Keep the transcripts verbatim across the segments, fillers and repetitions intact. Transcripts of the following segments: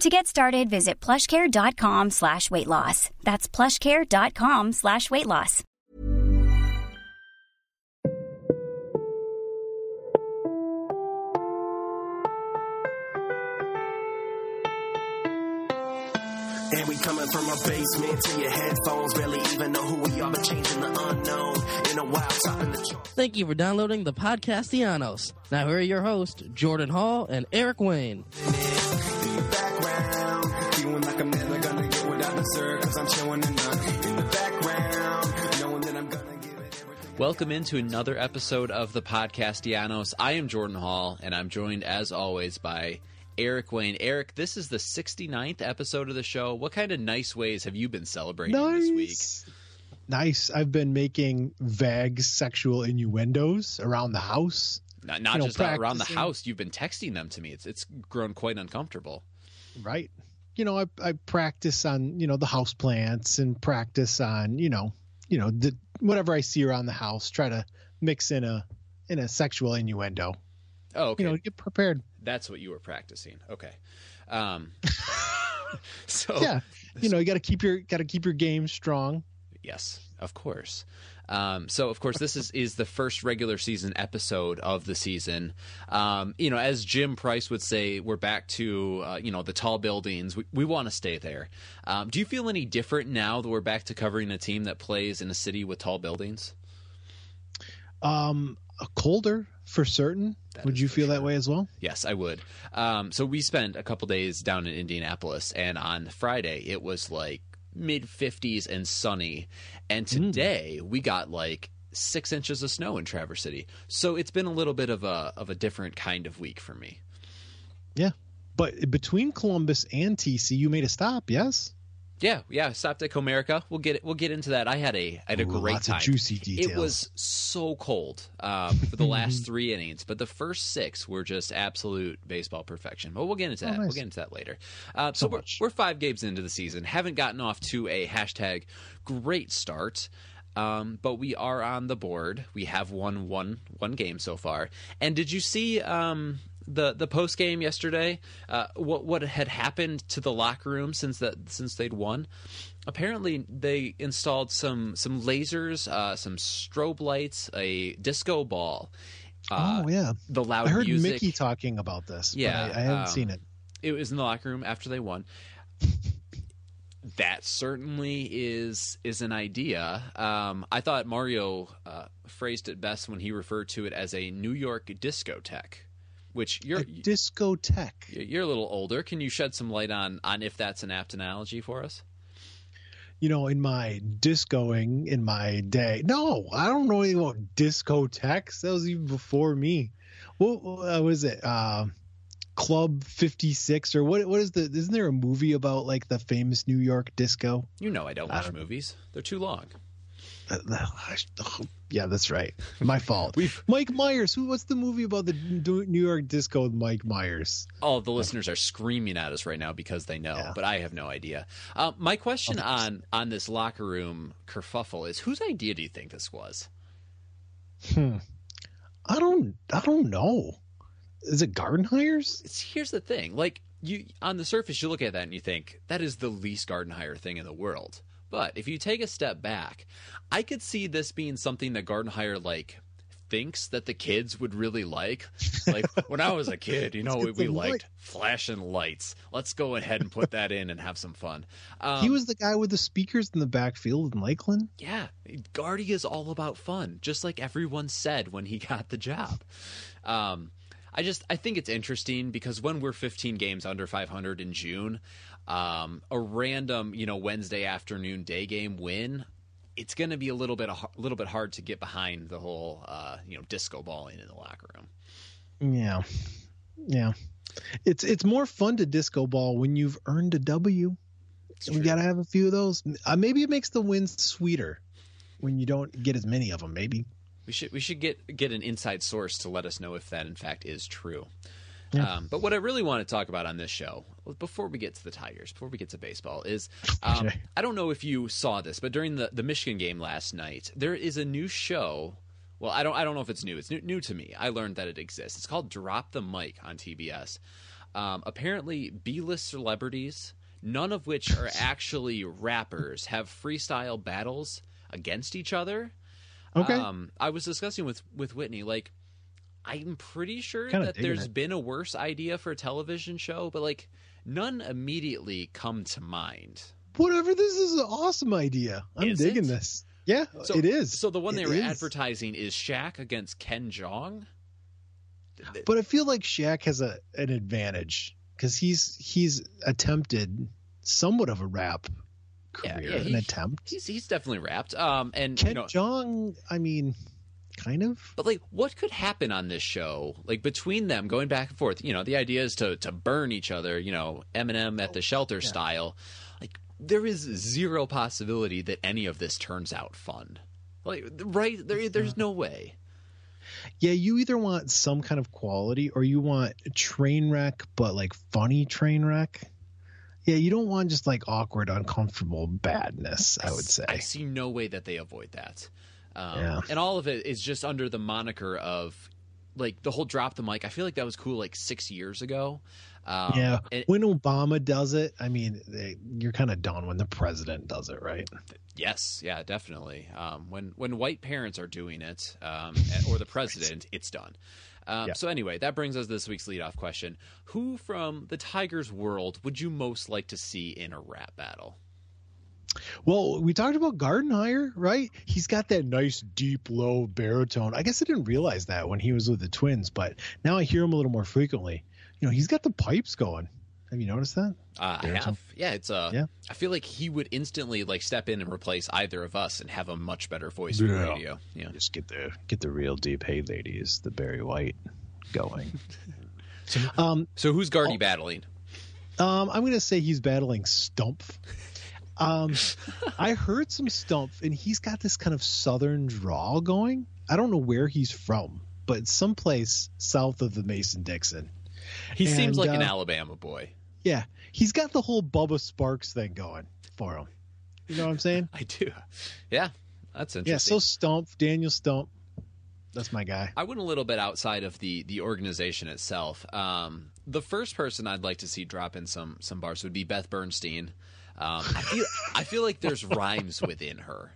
To get started, visit plushcare.com slash weight loss. That's plushcare.com slash weight loss. And we coming from our basement to your headphones. Barely even know who we are, but changing the unknown. In a wild top in the charts. Thank you for downloading the Podcastellanos. Now here are your hosts, Jordan Hall and Eric Wayne. Welcome into another episode of the Podcastellanos. I am Jordan Hall, and I'm joined, as always, by Eric Wayne. Eric, this is the sixty-ninth episode of the show. What kind of nice ways have you been celebrating nice. this week? Nice. I've been making vague sexual innuendos around the house. Not, not just know, around the house. You've been texting them to me. It's, it's grown quite uncomfortable. Right. You know, I, I practice on, you know, the house plants and practice on, you know, you know, the, whatever I see around the house, try to mix in a in a sexual innuendo. Oh, okay. You know, get prepared. That's what you were practicing. Okay. Um, so yeah, you know, you got to keep your got to keep your game strong. Yes, of course. Um, so, of course, this is, is the first regular season episode of the season. Um, you know, as Jim Price would say, we're back to, uh, you know, the tall buildings. We, we want to stay there. Um, do you feel any different now that we're back to covering a team that plays in a city with tall buildings? Um, colder, for certain. That would you feel sure. that way as well? Yes, I would. Um, so we spent a couple days down in Indianapolis, and on Friday it was like mid fifties and sunny, and today mm. we got like six inches of snow in Traverse City. So it's been a little bit of a of a different kind of week for me. Yeah, but between Columbus and T C, you made a stop, yes? Yeah, yeah, stopped at Comerica. We'll get we'll get into that. I had a I had a Ooh, great lots time. Of juicy details. It was so cold um, for the last three innings, but the first six were just absolute baseball perfection. But we'll get into oh, that. Nice. We'll get into that later. Uh, so so we're, we're five games into the season. Haven't gotten off to a hashtag great start, um, but we are on the board. We have won one one game so far. And did you see? Um, The the post game yesterday, uh, what what had happened to the locker room since that since they'd won? Apparently, they installed some some lasers, uh, some strobe lights, a disco ball. Uh, oh yeah, the loud. I heard music. Mickey talking about this. Yeah, but I, I haven't um, seen it. It was in the locker room after they won. That certainly is is an idea. Um, I thought Mario uh, phrased it best when he referred to it as a New York discotheque. Which you're a discotheque. You're a little older. Can you shed some light on on if that's an apt analogy for us? You know, in my discoing in my day, no, I don't know anything about discotheques. That was even before me. What, what was it? Uh, Club fifty-six or what? What is the? Isn't there a movie about like the famous New York disco? You know, I don't watch I don't... movies. They're too long. Yeah, that's right. My fault. We've... Mike Myers. Who? What's the movie about the New York disco with Mike Myers? Oh, the listeners are screaming at us right now because they know, yeah. but I have no idea. Uh, my question oh, on on this locker room kerfuffle is: whose idea do you think this was? Hmm. I don't. I don't know. Is it Gardenhire's? It's, here's the thing: like you, on the surface, you look at that and you think that is the least Gardenhire thing in the world. But if you take a step back, I could see this being something that Gardenhire like thinks that the kids would really like. Like when I was a kid, you know, we, we liked light. flashing lights. Let's go ahead and put that in and have some fun. Um, he was the guy with the speakers in the backfield in Lakeland. Yeah. Gardy is all about fun, just like everyone said when he got the job. Um, I just I think it's interesting because when we're fifteen games under five hundred in June, um, a random, you know, Wednesday afternoon day game win, it's going to be a little bit a little bit hard to get behind the whole uh, you know, disco balling in the locker room. Yeah, yeah, it's it's more fun to disco ball when you've earned a W. We got to have a few of those. Uh, maybe it makes the wins sweeter when you don't get as many of them. Maybe. We should we should get get an inside source to let us know if that, in fact, is true. Yeah. Um, but what I really want to talk about on this show, before we get to the Tigers, before we get to baseball, is um, okay. I don't know if you saw this, but during the, the Michigan game last night, there is a new show. Well, I don't I don't know if it's new. It's new, new to me. I learned that it exists. It's called Drop the Mic on T B S. Um, apparently, B-list celebrities, none of which are actually rappers, have freestyle battles against each other. Okay. Um, I was discussing with, with Whitney, like, I'm pretty sure Kinda that there's it. been a worse idea for a television show, but, like, none immediately come to mind. Whatever, this is an awesome idea. I'm is digging it? this. Yeah, so, it is. So the one they it were is. advertising is Shaq against Ken Jeong. But I feel like Shaq has a an advantage because he's he's attempted somewhat of a rap career, yeah, yeah, he, an attempt. He's he's definitely rapped. Um, and Ken you know, Jeong, I mean. Kind of. But, like, what could happen on this show? Like, between them going back and forth, you know, the idea is to, to burn each other, you know, Eminem at the shelter yeah. style. Like, there is zero possibility that any of this turns out fun. Like, right? There, there's no way. Yeah, you either want some kind of quality or you want train wreck, but, like, funny train wreck. Yeah, you don't want just, like, awkward, uncomfortable badness, I would say. I see no way that they avoid that. Um, yeah. And all of it is just under the moniker of, like, the whole drop the mic. I feel like that was cool, like, six years ago. Um, yeah. And, when Obama does it, I mean, they, you're kind of done when the president does it, right? Yes. Yeah, definitely. Um, when when white parents are doing it, um, or the president, it's done. Um, yeah. So anyway, that brings us to this week's leadoff question. Who from the Tigers world would you most like to see in a rap battle? Well, we talked about Gardenhire, right? He's got that nice, deep, low baritone. I guess I didn't realize that when he was with the Twins, but now I hear him a little more frequently. You know, he's got the pipes going. Have you noticed that? Uh, I have. Yeah, it's uh, yeah. I feel like he would instantly, like, step in and replace either of us and have a much better voice yeah. for radio. Yeah, just get the get the real deep. Hey, ladies, the Barry White going. so, um, so who's Gardy oh, battling? Um, I'm going to say he's battling Stumpf. Um, I heard some Stumpf, and he's got this kind of southern drawl going. I don't know where he's from, but someplace south of the Mason-Dixon. He and, seems like uh, an Alabama boy. Yeah. He's got the whole Bubba Sparks thing going for him. You know what I'm saying? I do. Yeah. That's interesting. Yeah, so Stumpf, Daniel Stumpf. That's my guy. I went a little bit outside of the the organization itself. Um, the first person I'd like to see drop in some some bars would be Beth Bernstein. Um, I feel I feel like there's rhymes within her,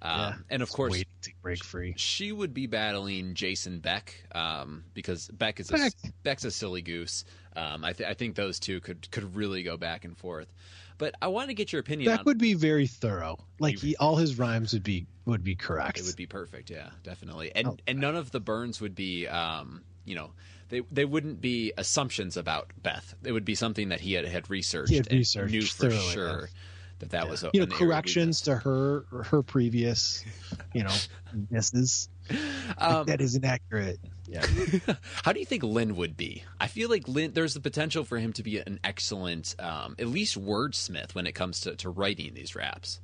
um, yeah, and of course, waiting to break free. She would be battling Jason Beck, um, because Beck is Beck. A, Beck's a silly goose. Um, I, th- I think those two could could really go back and forth. But I want to get your opinion. Beck on... would be very thorough. Like he, all his rhymes would be would be correct. It would be perfect. Yeah, definitely. And oh, and none of the burns would be, um, you know. They they wouldn't be assumptions about Beth. It would be something that he had, had researched he had researched and knew for sure enough. that that yeah. was a, you know, corrections to her or her previous, you know, misses. Um, like that isn't accurate. Yeah. How do you think Lynn would be? I feel like Lynn. There's the potential for him to be an excellent, um, at least wordsmith when it comes to, to writing these raps.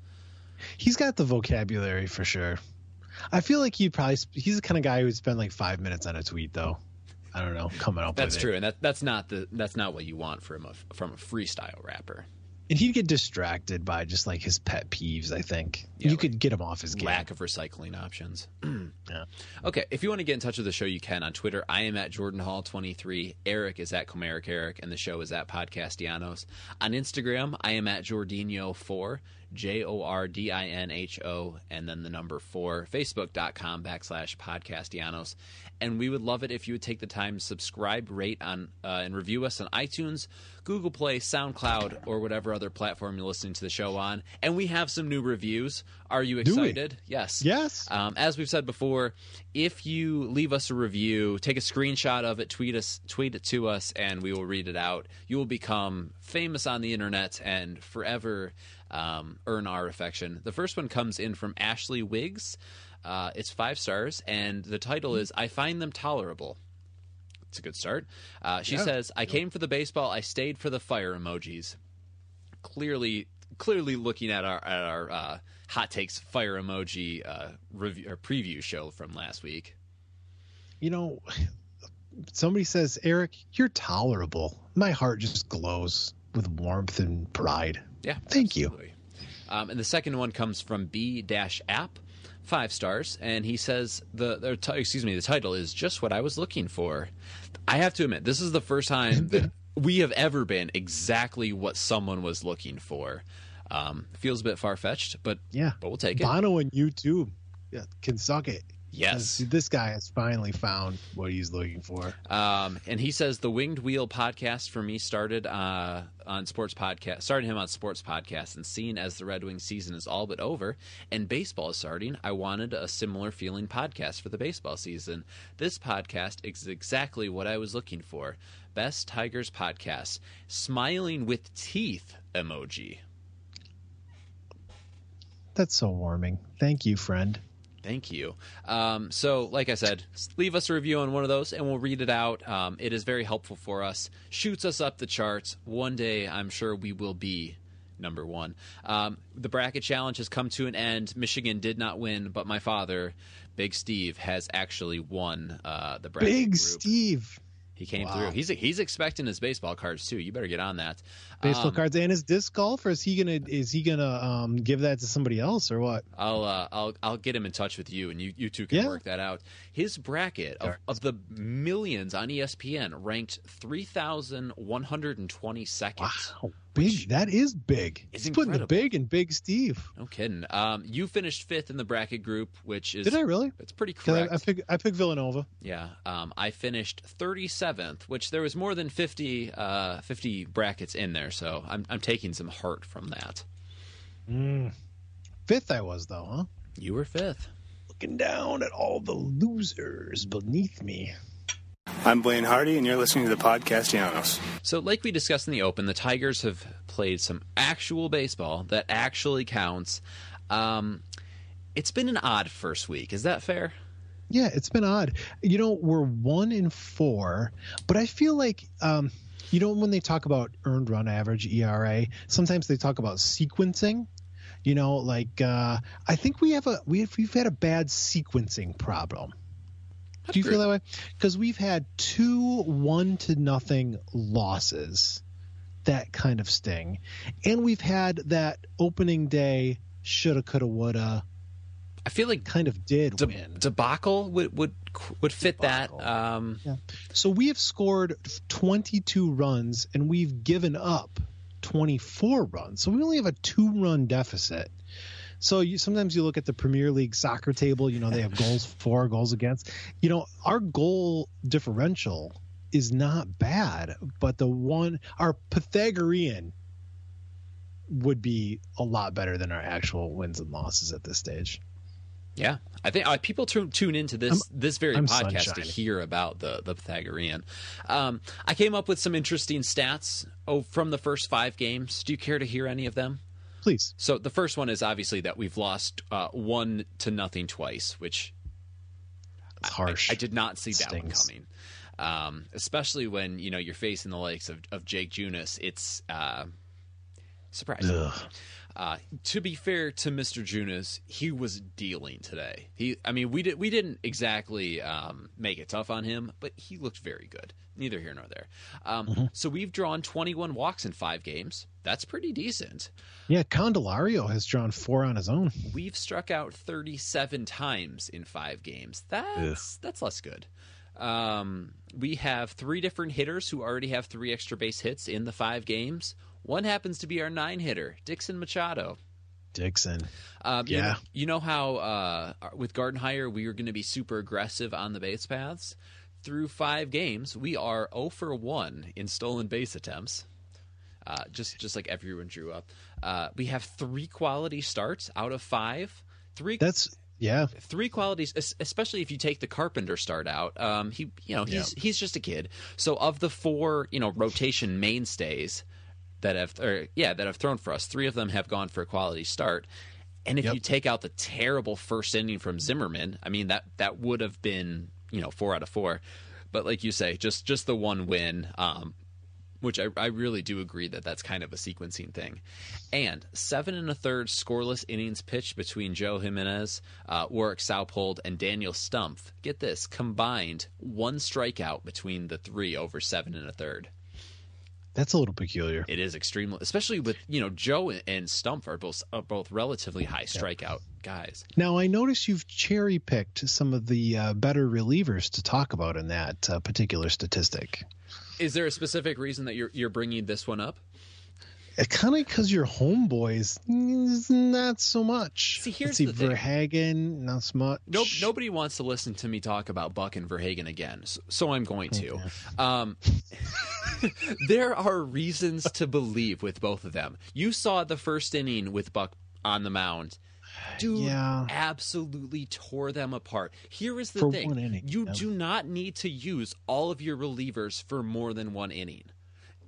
He's got the vocabulary for sure. I feel like he probably he's the kind of guy who would spend like five minutes on a tweet though. I don't know, coming up that's with true, it. and that, that's not the that's not what you want from a from a freestyle rapper. And he'd get distracted by just like his pet peeves. I think yeah, you like could get him off his game. Lack of recycling options. yeah. Okay, if you want to get in touch with the show, you can on Twitter. I am at Jordan Hall twenty three. Eric is at Comerica Eric, and the show is at Podcastellanos. On Instagram, I am at Jordinho four. J O R D I N H O, and then the number four, facebook.com backslash podcastellanos. And we would love it if you would take the time to subscribe, rate on uh, and review us on iTunes, Google Play, SoundCloud, or whatever other platform you're listening to the show on. And we have some new reviews. Are you excited? Yes. Yes. Um, as we've said before, if you leave us a review, take a screenshot of it, tweet us, tweet it to us, and we will read it out. You will become famous on the internet and forever um, earn our affection. The first one comes in from Ashley Wiggs. Uh, it's five stars, and the title is "I Find Them Tolerable." It's a good start. Uh, she yeah. says, "I came for the baseball. I stayed for the fire emojis." Clearly, clearly looking at our at our uh, hot takes fire emoji uh, review or preview show from last week. You know, somebody says, "Eric, you're tolerable." My heart just glows with warmth and pride. Yeah, thank absolutely. you. Um, and the second one comes from B-App. Five stars, and he says the, the t- excuse me the title is "Just What I Was Looking For." I have to admit, this is the first time that we have ever been exactly what someone was looking for. Um, feels a bit far fetched, but yeah, but we'll take it. Bono and YouTube can suck it. Yes, this guy has finally found what he's looking for. Um, and he says the Winged Wheel podcast for me started uh, on sports podcast, started him on sports podcasts, and seeing as the Red Wings season is all but over and baseball is starting, I wanted a similar feeling podcast for the baseball season. This podcast is exactly what I was looking for. Best Tigers podcast. Smiling with teeth emoji. That's so warming. Thank you, friend. Thank you. Um, so, like I said, leave us a review on one of those, and we'll read it out. Um, it is very helpful for us. Shoots us up the charts. One day, I'm sure we will be number one. Um, the bracket challenge has come to an end. Michigan did not win, but my father, Big Steve, has actually won uh, the bracket Big group. Steve. He came wow. through. He's he's expecting his baseball cards too. You better get on that. Baseball um, cards and his disc golf. Or is he gonna is he gonna um, give that to somebody else or what? I'll uh, I'll I'll get him in touch with you, and you, you two can yeah. work that out. His bracket of, of the millions on E S P N ranked three thousand one hundred and twenty second. Wow, big! That is big. He's incredible. Putting the big in Big Steve. No kidding. Um, you finished fifth in the bracket group, which is did I really? It's pretty correct. I, I picked I picked Villanova. Yeah. Um, I finished thirty seven. seventh, which there was more than fifty, uh, fifty brackets in there, so I'm, I'm taking some heart from that. Mm. Fifth I was, though, huh? You were fifth. Looking down at all the losers beneath me. I'm Blaine Hardy, and you're listening to the Podcastellanos. So, like we discussed in the open, the Tigers have played some actual baseball that actually counts. Um, it's been an odd first week. Is that fair? Yeah, it's been odd. You know, we're one in four, but I feel like, um, you know, when they talk about earned run average, E R A, sometimes they talk about sequencing. You know, like uh, I think we have a we have, we've had a bad sequencing problem. That's Do you great. feel that way? Because we've had two one to nothing losses, that kind of sting, and we've had that opening day shoulda, coulda, woulda. I feel like kind of did de- win. Debacle would would, would fit debacle. that. Um, yeah. So we have scored twenty-two runs and we've given up twenty-four runs. So we only have a two-run deficit. So you, sometimes you look at the Premier League soccer table. You know they have goals for, goals against. You know our goal differential is not bad, but the one our Pythagorean would be a lot better than our actual wins and losses at this stage. Yeah, I think uh, people t- tune into this I'm, this very I'm podcast sunshine. to hear about the, the Pythagorean. Um, I came up with some interesting stats oh, from the first five games. Do you care to hear any of them? Please. So the first one is obviously that we've lost uh, one to nothing twice, which I, harsh. I, I did not see that Stings. one coming, um, especially when you know you're facing the likes of, of Jake Junis. It's uh, surprising. Ugh. Uh, to be fair to Mister Junis, he was dealing today. He, I mean, we did we didn't exactly um, make it tough on him, but he looked very good. Neither here nor there. Um, mm-hmm. So we've drawn twenty-one walks in five games. That's pretty decent. Yeah, Candelario has drawn four on his own. We've struck out thirty-seven times in five games. That's Ugh. that's less good. Um, we have three different hitters who already have three extra base hits in the five games. One happens to be our nine hitter, Dixon Machado. Dixon. Um, yeah. You know, you know how uh, with Gardenhire, we were going to be super aggressive on the base paths? Through five games, we are zero for one in stolen base attempts. Uh, just just like everyone drew up. Uh, we have three quality starts out of five. Three. That's yeah. Three qualities, especially if you take the Carpenter start out. Um, he, you know, he's yeah. he's just a kid. So of the four, you know, rotation mainstays that have, or, yeah, that have thrown for us, three of them have gone for a quality start. And if yep. you take out the terrible first inning from Zimmerman, I mean that that would have been, you know, four out of four. But like you say, just just the one win. Um, Which I, I really do agree that that's kind of a sequencing thing. And seven and a third scoreless innings pitched between Joe Jimenez, uh, Warwick Saupold, and Daniel Stumpf. Get this, combined one strikeout between the three over seven and a third. That's a little peculiar. It is extremely, especially with, you know, Joe and Stumpf are both are both relatively high strikeout guys. Now, I notice you've cherry picked some of the uh, better relievers to talk about in that uh, particular statistic. Is there a specific reason that you're you're bringing this one up? Kind of because your homeboys, not so much. See, here's Let's see, the thing. VerHagen, not so much. Nope, nobody wants to listen to me talk about Buck and VerHagen again, so, so I'm going to. Um, there are reasons to believe with both of them. You saw the first inning with Buck on the mound. Dude yeah. absolutely tore them apart. Here is the for thing. One inning, you yeah. do not need to use all of your relievers for more than one inning.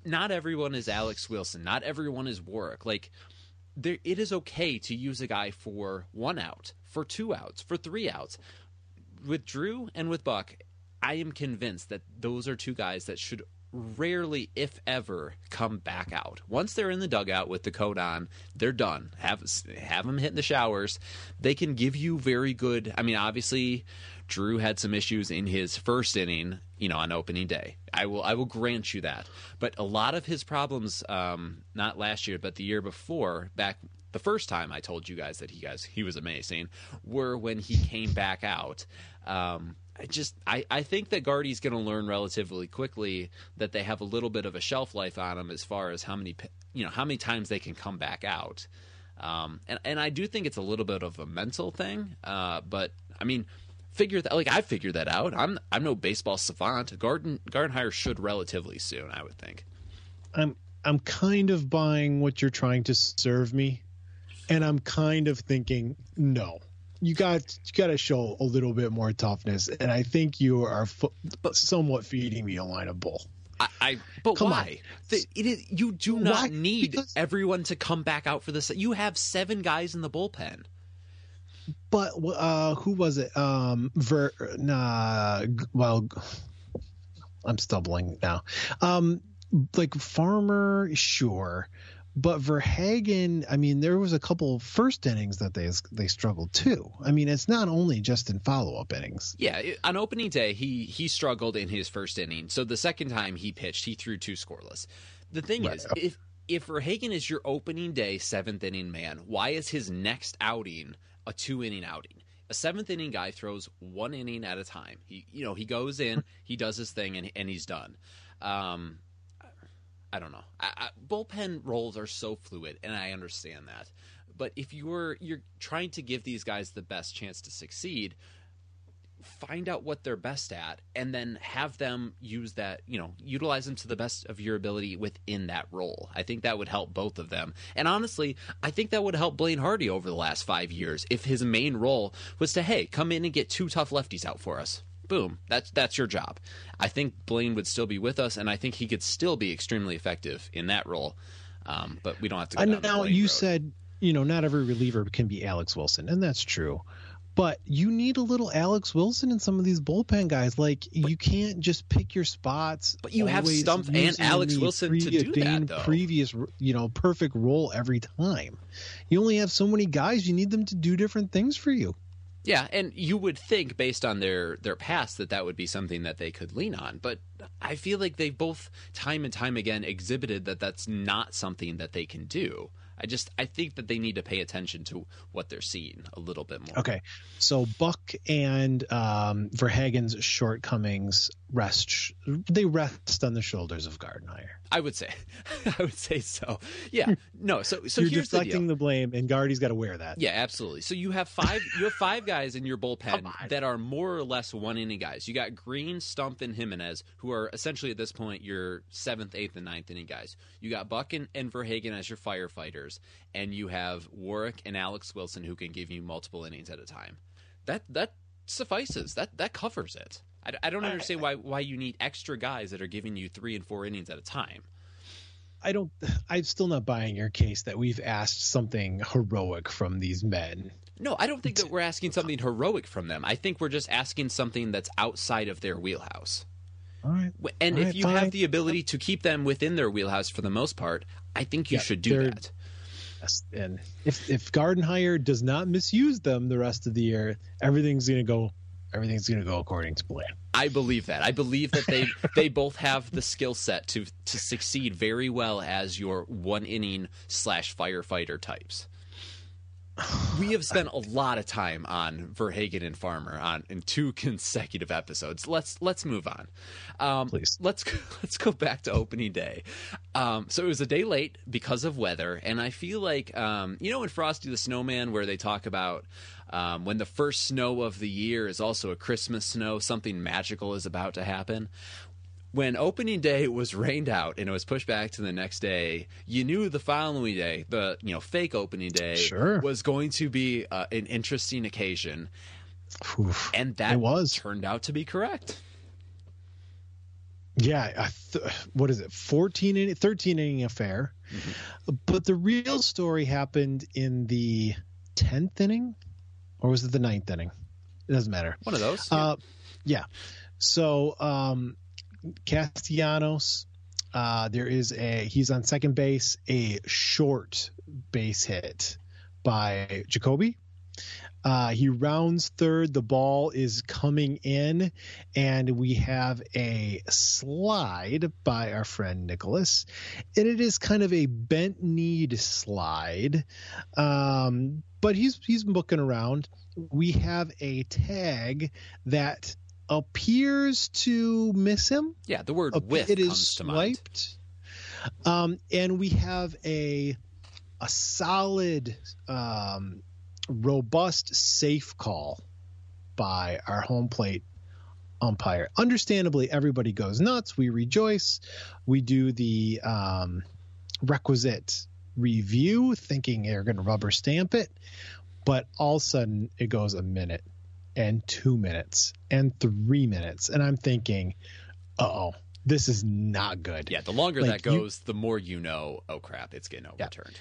Not everyone is Alex Wilson. Not everyone is Warwick. Like, there, it is okay to use a guy for one out, for two outs, for three outs. With Drew and with Buck, I am convinced that those are two guys that should rarely, if ever, come back out. Once they're in the dugout with the coat on, they're done. Have have them hit in the showers. They can give you very good. I mean, obviously, Drew had some issues in his first inning, you know, on opening day. I will I will grant you that. But a lot of his problems, um, not last year, but the year before, back the first time I told you guys that he guys he was amazing, were when he came back out. Um, I just I, I think that Gardy's going to learn relatively quickly that they have a little bit of a shelf life on them as far as how many you know how many times they can come back out, um, and and I do think it's a little bit of a mental thing. Uh, but I mean, figure that like I figured that out. I'm I'm no baseball savant. Garden Gardenhire should relatively soon, I would think. I'm I'm kind of buying what you're trying to serve me, and I'm kind of thinking no. You got you got to show a little bit more toughness, and I think you are fo- but, somewhat feeding me a line of bull. I, I but come why? The, it is, you do why? not need because, everyone to come back out for this. You have seven guys in the bullpen. But uh, who was it? Um, Ver, nah, well, I'm stumbling now. Um, like Farmer, sure. But VerHagen, I mean, there was a couple first innings that they they struggled too. I mean, it's not only just in follow-up innings. Yeah, on opening day, he he struggled in his first inning. So the second time he pitched, he threw two scoreless. The thing right. is, if if VerHagen is your opening day seventh inning man, why is his next outing a two-inning outing? A seventh inning guy throws one inning at a time. He you know he goes in, he does his thing, and and he's done. Um, I don't know. I, I, bullpen roles are so fluid, and I understand that. But if you're you're trying to give these guys the best chance to succeed, find out what they're best at, and then have them use that. You know, utilize them to the best of your ability within that role. I think that would help both of them. And honestly, I think that would help Blaine Hardy over the last five years if his main role was to hey, come in and get two tough lefties out for us. Boom, that's that's your job. I think Blaine would still be with us, and I think he could still be extremely effective in that role. Um, but we don't have to go down the Blaine road. Now, you said, you know, not every reliever can be Alex Wilson, and that's true. But you need a little Alex Wilson in some of these bullpen guys. Like, but, you can't just pick your spots. But you have Stumpf and Alex Wilson to do that, though. Previous, you know, perfect role every time. You only have so many guys. You need them to do different things for you. Yeah, and you would think based on their, their past that that would be something that they could lean on. But I feel like they've both time and time again exhibited that that's not something that they can do. I just I think that they need to pay attention to what they're seeing a little bit more. Okay, so Buck and um, VerHagen's shortcomings rest they rest on the shoulders of Gardenhire. I would say, I would say so. Yeah, no. So, so you're here's deflecting the, the blame, and Gardy's got to wear that. Yeah, absolutely. So you have five, you have five guys in your bullpen that are more or less one inning guys. You got Green, Stumpf, and Jimenez, who are essentially at this point your seventh, eighth, and ninth inning guys. You got Buck and, and VerHagen as your firefighters, and you have Warwick and Alex Wilson who can give you multiple innings at a time. That that suffices. That that covers it. I, I don't understand why why you need extra guys that are giving you three and four innings at a time. I don't. I'm still not buying your case that we've asked something heroic from these men. No, I don't think that we're asking something heroic from them. I think we're just asking something that's outside of their wheelhouse. All right. And All if right, you fine. have the ability to keep them within their wheelhouse for the most part, I think you yeah, should do that. Yes, and if if Gardenhire does not misuse them the rest of the year, everything's going to go. Everything's going to go according to plan. I believe that. I believe that they, they both have the skill set to to succeed very well as your one inning slash firefighter types. We have spent a lot of time on VerHagen and Farmer on in two consecutive episodes. Let's let's move on. Um, Please let's let's go back to opening day. Um, so it was a day late because of weather, and I feel like um, you know in Frosty the Snowman where they talk about. Um, when the first snow of the year is also a Christmas snow, something magical is about to happen. When opening day was rained out and it was pushed back to the next day, you knew the following day, the you know fake opening day, sure. was going to be uh, an interesting occasion. Oof, and that it was. turned out to be correct. Yeah, I th- what is it? fourteen, thirteen inning affair. Mm-hmm. But the real story happened in the tenth inning. Or was it the ninth inning? It doesn't matter. One of those. Yeah. Uh, yeah. So um, Castellanos, uh, there is a he's on second base, a short base hit by Jacoby. Uh, he rounds third. The ball is coming in, and we have a slide by our friend Nicholas, and it is kind of a bent-kneed slide, um, but he's he's booking around. We have a tag that appears to miss him. Yeah, the word "with" comes is to swiped. Mind. Um, and we have a a solid. Um, Robust safe call by our home plate umpire. Understandably, everybody goes nuts. We rejoice. We do the um, requisite review, thinking they're going to rubber stamp it. But all of a sudden, it goes a minute and two minutes and three minutes. And I'm thinking, uh-oh, this is not good. Yeah, the longer like that goes, you, the more you know, oh, crap, it's getting overturned. Yeah.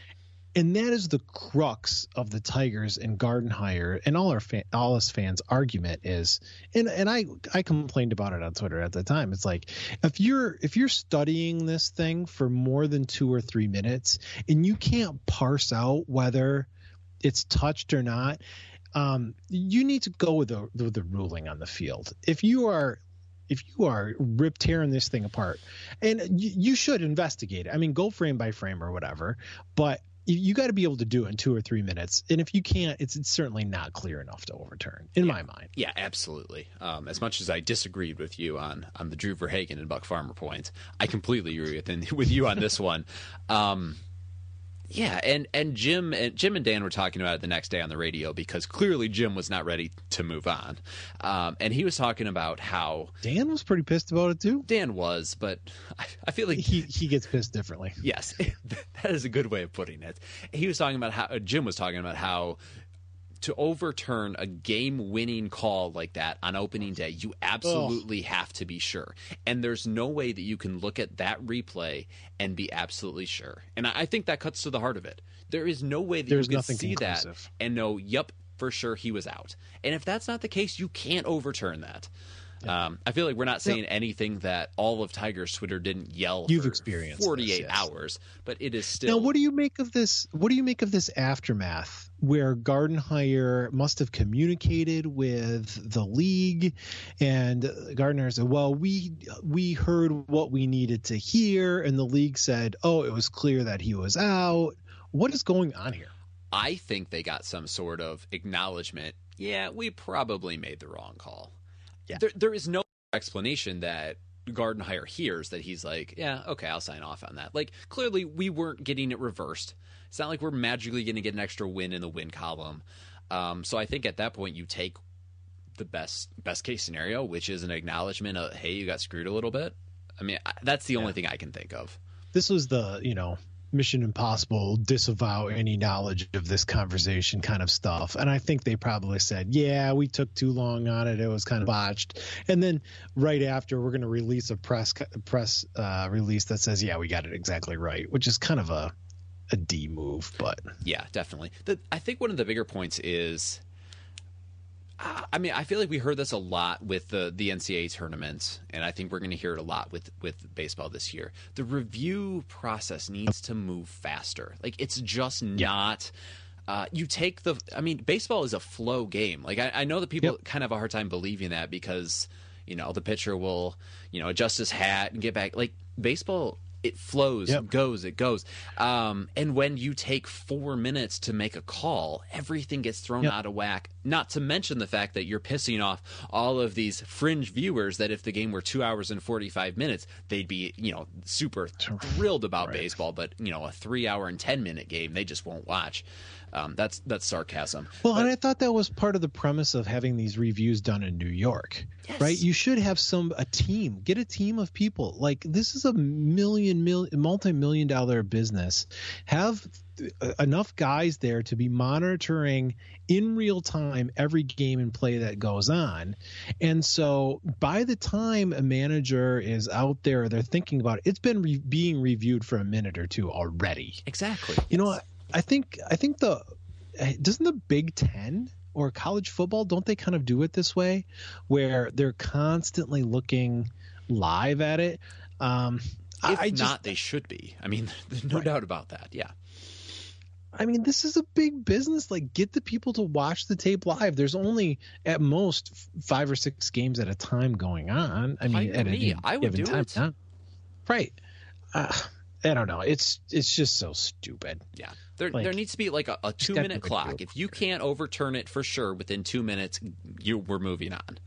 And that is the crux of the Tigers and Gardenhire and all our fan, all us fans' argument is, and and I I complained about it on Twitter at the time. It's like if you're if you're studying this thing for more than two or three minutes and you can't parse out whether it's touched or not, um, you need to go with the with the ruling on the field. If you are If you are rip tearing this thing apart, and you, you should investigate it. I mean, go frame by frame or whatever, but. You got to be able to do it in two or three minutes. And if you can't, it's, it's certainly not clear enough to overturn, in yeah. my mind. Yeah, absolutely. Um, as much as I disagreed with you on on the Drew VerHagen and Buck Farmer point, I completely agree with, with you on this one. Um, yeah, and, and Jim and Jim and Dan were talking about it the next day on the radio because clearly Jim was not ready to move on. Um, and he was talking about how... Dan was pretty pissed about it, too. Dan was, but I, I feel like... He he gets pissed differently. Yes, that is a good way of putting it. He was talking about how... Jim was talking about how to overturn a game-winning call like that on opening day, you absolutely oh. have to be sure. And there's no way that you can look at that replay and be absolutely sure. And I think that cuts to the heart of it. There is no way that there's you can see conclusive. That and know, yep, for sure he was out. And if that's not the case, you can't overturn that. Yeah. Um, I feel like we're not saying yeah. anything that all of Tiger's Twitter didn't yell You've for experienced forty-eight this, yes. hours, but it is still. Now, what do you make of this? What do you make of this aftermath where Gardenhire must have communicated with the league, and Gardenhire said, "Well, we we heard what we needed to hear," and the league said, "Oh, it was clear that he was out." What is going on here? I think they got some sort of acknowledgement. Yeah, we probably made the wrong call. Yeah. There, there is no explanation that Gardenhire hears that he's like, yeah, okay, I'll sign off on that. Like, clearly we weren't getting it reversed. It's not like we're magically going to get an extra win in the win column. Um, so I think at that point you take the best best case scenario, which is an acknowledgement of, hey, you got screwed a little bit. I mean, I, that's the yeah. only thing I can think of. This was the, you know, Mission Impossible, disavow any knowledge of this conversation kind of stuff. And I think they probably said, yeah, we took too long on it. It was kind of botched. And then right after, we're going to release a press press uh, release that says, yeah, we got it exactly right, which is kind of a, a D move. But yeah, definitely. The, I think one of the bigger points is, I mean, I feel like we heard this a lot with the, the N C double A tournament, and I think we're going to hear it a lot with, with baseball this year. The review process needs to move faster. Like, it's just not uh, – you take the – I mean, baseball is a flow game. Like, I, I know that people yep. kind of have a hard time believing that because, you know, the pitcher will, you know, adjust his hat and get back. Like, baseball – it flows, yep. goes, it goes. Um, and when you take four minutes to make a call, everything gets thrown yep. out of whack, not to mention the fact that you're pissing off all of these fringe viewers that if the game were two hours and forty-five minutes, they'd be, you know, super thrilled about right. baseball. But, you know, a three-hour and ten-minute game, they just won't watch. Um, that's that's sarcasm. Well, but, and I thought that was part of the premise of having these reviews done in New York, yes. right? You should have some a team, get a team of people. Like, this is a million, million multi-million dollar business. Have enough guys there to be monitoring in real time every game and play that goes on. And so by the time a manager is out there, they're thinking about it, it's been re- being reviewed for a minute or two already. Exactly. You yes. know what? I think I think the doesn't the Big Ten or college football, don't they kind of do it this way where they're constantly looking live at it? Um, if I just, not, they should be. I mean, there's no right. doubt about that. Yeah. I mean, this is a big business. Like, get the people to watch the tape live. There's only at most five or six games at a time going on. I mean, I, at me, a, I would do time, it. Huh? Right. Uh, I don't know. It's it's just so stupid. Yeah. There like, there needs to be like a, a two-minute clock. If you can't overturn it for sure within two minutes, you we're moving on.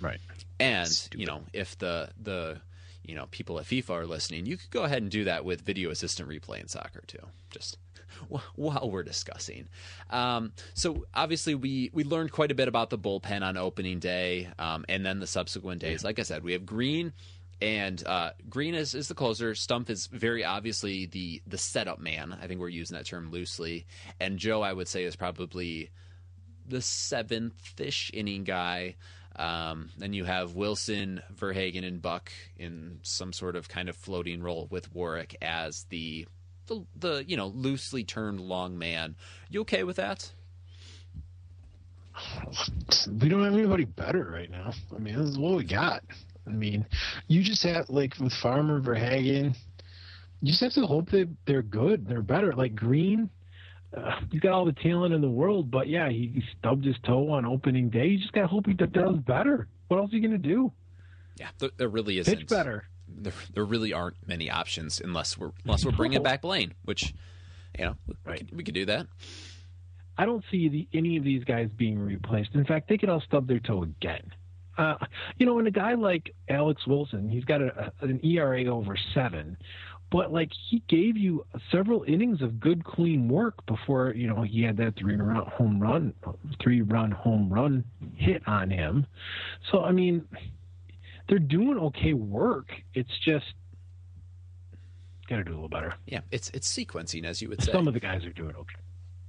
Right. And, stupid. you know, if the the you know, people at FIFA are listening, you could go ahead and do that with video assistant replay in soccer too. Just while we're discussing. Um, so obviously we, we learned quite a bit about the bullpen on opening day um, and then the subsequent days. Like I said, we have Green – And uh, Green is, is the closer. Stumpf is very obviously the the setup man. I think we're using that term loosely. And Joe, I would say, is probably the seventh-ish inning guy. Um, then you have Wilson, VerHagen, and Buck in some sort of kind of floating role with Warwick as the the, the you know loosely termed long man. You okay with that? We don't have anybody better right now. I mean, this is what we got. I mean, you just have, like, with Farmer, VerHagen, you just have to hope that they're good, they're better. Like, Green, uh, he's got all the talent in the world, but, yeah, he, he stubbed his toe on opening day. You just got to hope he does better. What else are you going to do? Yeah, there, there really isn't. Pitch better. There, there really aren't many options unless we're unless we're bringing no. back Blaine, which, you know, right. we, could, we could do that. I don't see the, any of these guys being replaced. In fact, they could all stub their toe again. Uh, you know, and a guy like Alex Wilson, he's got a, a, an E R A over seven, but like he gave you several innings of good, clean work before, you know, he had that three run home run, three run home run hit on him. So, I mean, they're doing okay work. It's just got to do a little better. Yeah. It's, it's sequencing, as you would say. Some of the guys are doing okay.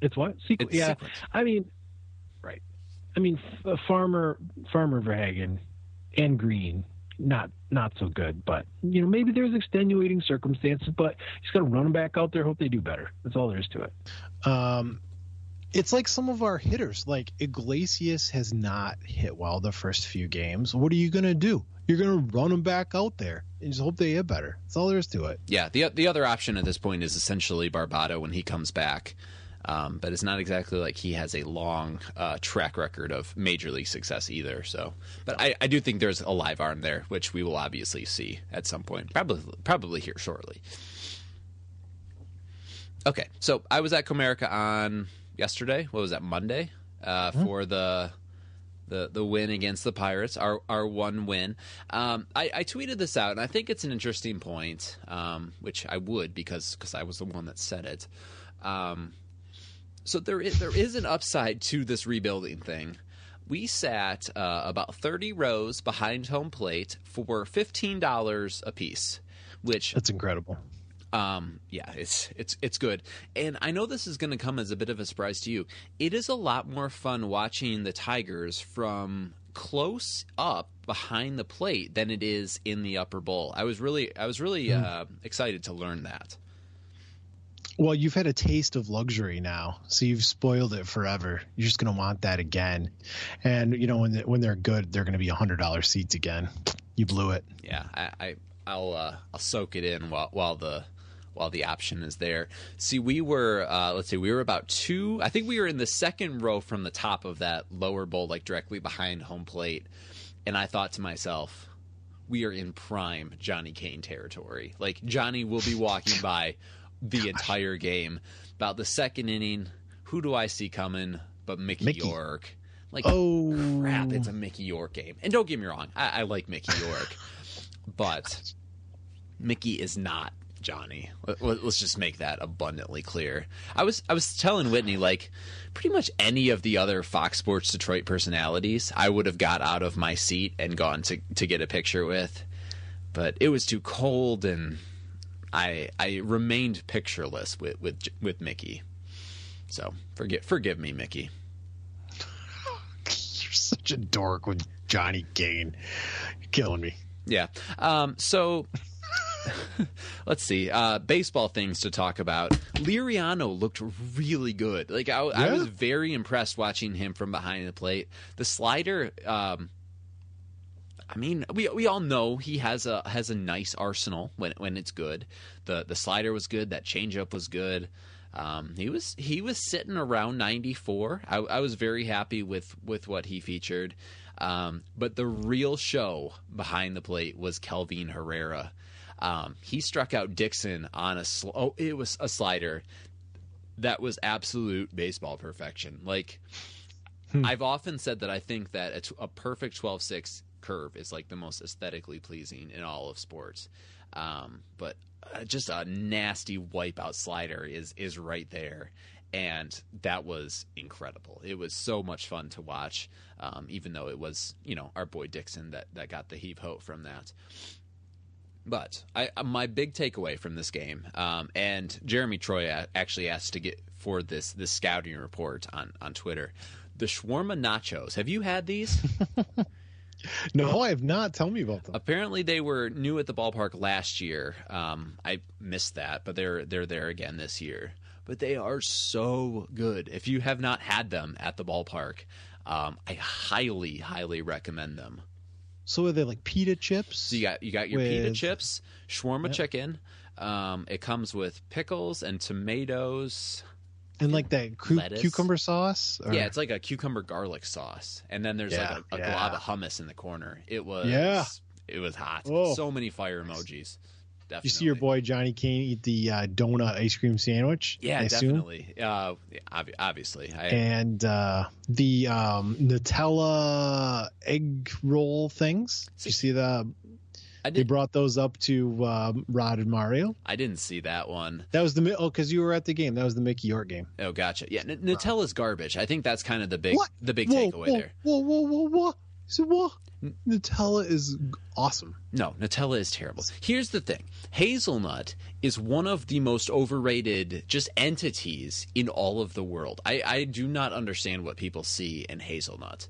It's what? Sequ- it's yeah. Sequence. I mean, right. I mean, Farmer, Farmer VerHagen, and Green, not not so good. But you know, maybe there's extenuating circumstances. But he's got to run them back out there. Hope they do better. That's all there is to it. Um, it's like some of our hitters, like Iglesias, has not hit well the first few games. What are you gonna do? You're gonna run them back out there and just hope they hit better. That's all there is to it. Yeah. the The other option at this point is essentially Barbato when he comes back. Um, but it's not exactly like he has a long uh, track record of major league success either. So, but I, I do think there's a live arm there, which we will obviously see at some point, probably probably here shortly. Okay, so I was at Comerica on yesterday. What was that, Monday? Uh, mm-hmm. For the the the win against the Pirates, our our one win. Um, I, I tweeted this out, and I think it's an interesting point, um, which I would because because I was the one that said it. Um, so there is, there is an upside to this rebuilding thing. We sat uh, about thirty rows behind home plate for fifteen dollars a piece, which that's incredible. Um, yeah, it's it's it's good. And I know this is going to come as a bit of a surprise to you. It is a lot more fun watching the Tigers from close up behind the plate than it is in the upper bowl. I was really I was really mm. uh, excited to learn that. Well, you've had a taste of luxury now, so you've spoiled it forever. You're just going to want that again. And, you know, when they, when they're good, they're going to be one hundred dollars seats again. You blew it. Yeah, I, I, I'll uh, I'll soak it in while while the while the option is there. See, we were, uh, let's see, we were about two. I think we were in the second row from the top of that lower bowl, like directly behind home plate. And I thought to myself, we are in prime Johnny Kane territory. Like, Johnny will be walking by the entire game. About the second inning, who do I see coming but Mickey, Mickey. Yorke? Like, oh crap, it's a Mickey Yorke game. And don't get me wrong, I, I like Mickey Yorke, but Mickey is not Johnny. Let, let's just make that abundantly clear. I was I was telling Whitney, like, pretty much any of the other Fox Sports Detroit personalities, I would have got out of my seat and gone to to get a picture with, but it was too cold and I I remained pictureless with with with Mickey, so forget forgive me, Mickey. You're such a dork with Johnny Kane. You're killing me. Yeah. Um. So let's see. Uh. Baseball things to talk about. Liriano looked really good. Like I, yeah. I was very impressed watching him from behind the plate. The slider. Um. I mean, we we all know he has a has a nice arsenal when when it's good. The the slider was good. That changeup was good. Um, he was he was sitting around ninety-four. I, I was very happy with, with what he featured. Um, but the real show behind the plate was Kelvin Herrera. Um, he struck out Dixon on a sl- oh, it was a slider that was absolute baseball perfection. Like hmm. I've often said that I think that a, t- a perfect twelve six curve is like the most aesthetically pleasing in all of sports, um, but uh, just a nasty wipeout slider is is right there, and that was incredible. It was so much fun to watch, um, even though it was, you know, our boy Dixon that that got the heave ho from that. But I my big takeaway from this game, um, and Jeremy Troy actually asked to get for this this scouting report on on Twitter, the shawarma nachos. Have you had these? No, I have not. Tell me about them. Apparently, they were new at the ballpark last year. Um, I missed that, but they're they're there again this year. But they are so good. If you have not had them at the ballpark, um, I highly, highly recommend them. So are they like pita chips? So you got you got your with... pita chips, shawarma yep. chicken. Um, it comes with pickles and tomatoes. And like that cu- cucumber sauce? Or? Yeah, it's like a cucumber garlic sauce. And then there's yeah, like a, a yeah. glob of hummus in the corner. It was yeah. it was hot. Whoa. So many fire emojis. Definitely. You see your boy Johnny Kane eat the uh, donut ice cream sandwich? Yeah, I definitely. Uh, ob- obviously. I, and uh, the um, Nutella egg roll things? Did you see the... They brought those up to um, Rod and Mario. I didn't see that one. That was the oh, because you were at the game. That was the Mickey Yorke game. Oh, gotcha. Yeah, N- Nutella's garbage. I think that's kind of the big what? the big whoa, takeaway whoa, there. Whoa, whoa, whoa, whoa! So what? Nutella is awesome. No, Nutella is terrible. Here's the thing: hazelnut is one of the most overrated just entities in all of the world. I, I do not understand what people see in hazelnut.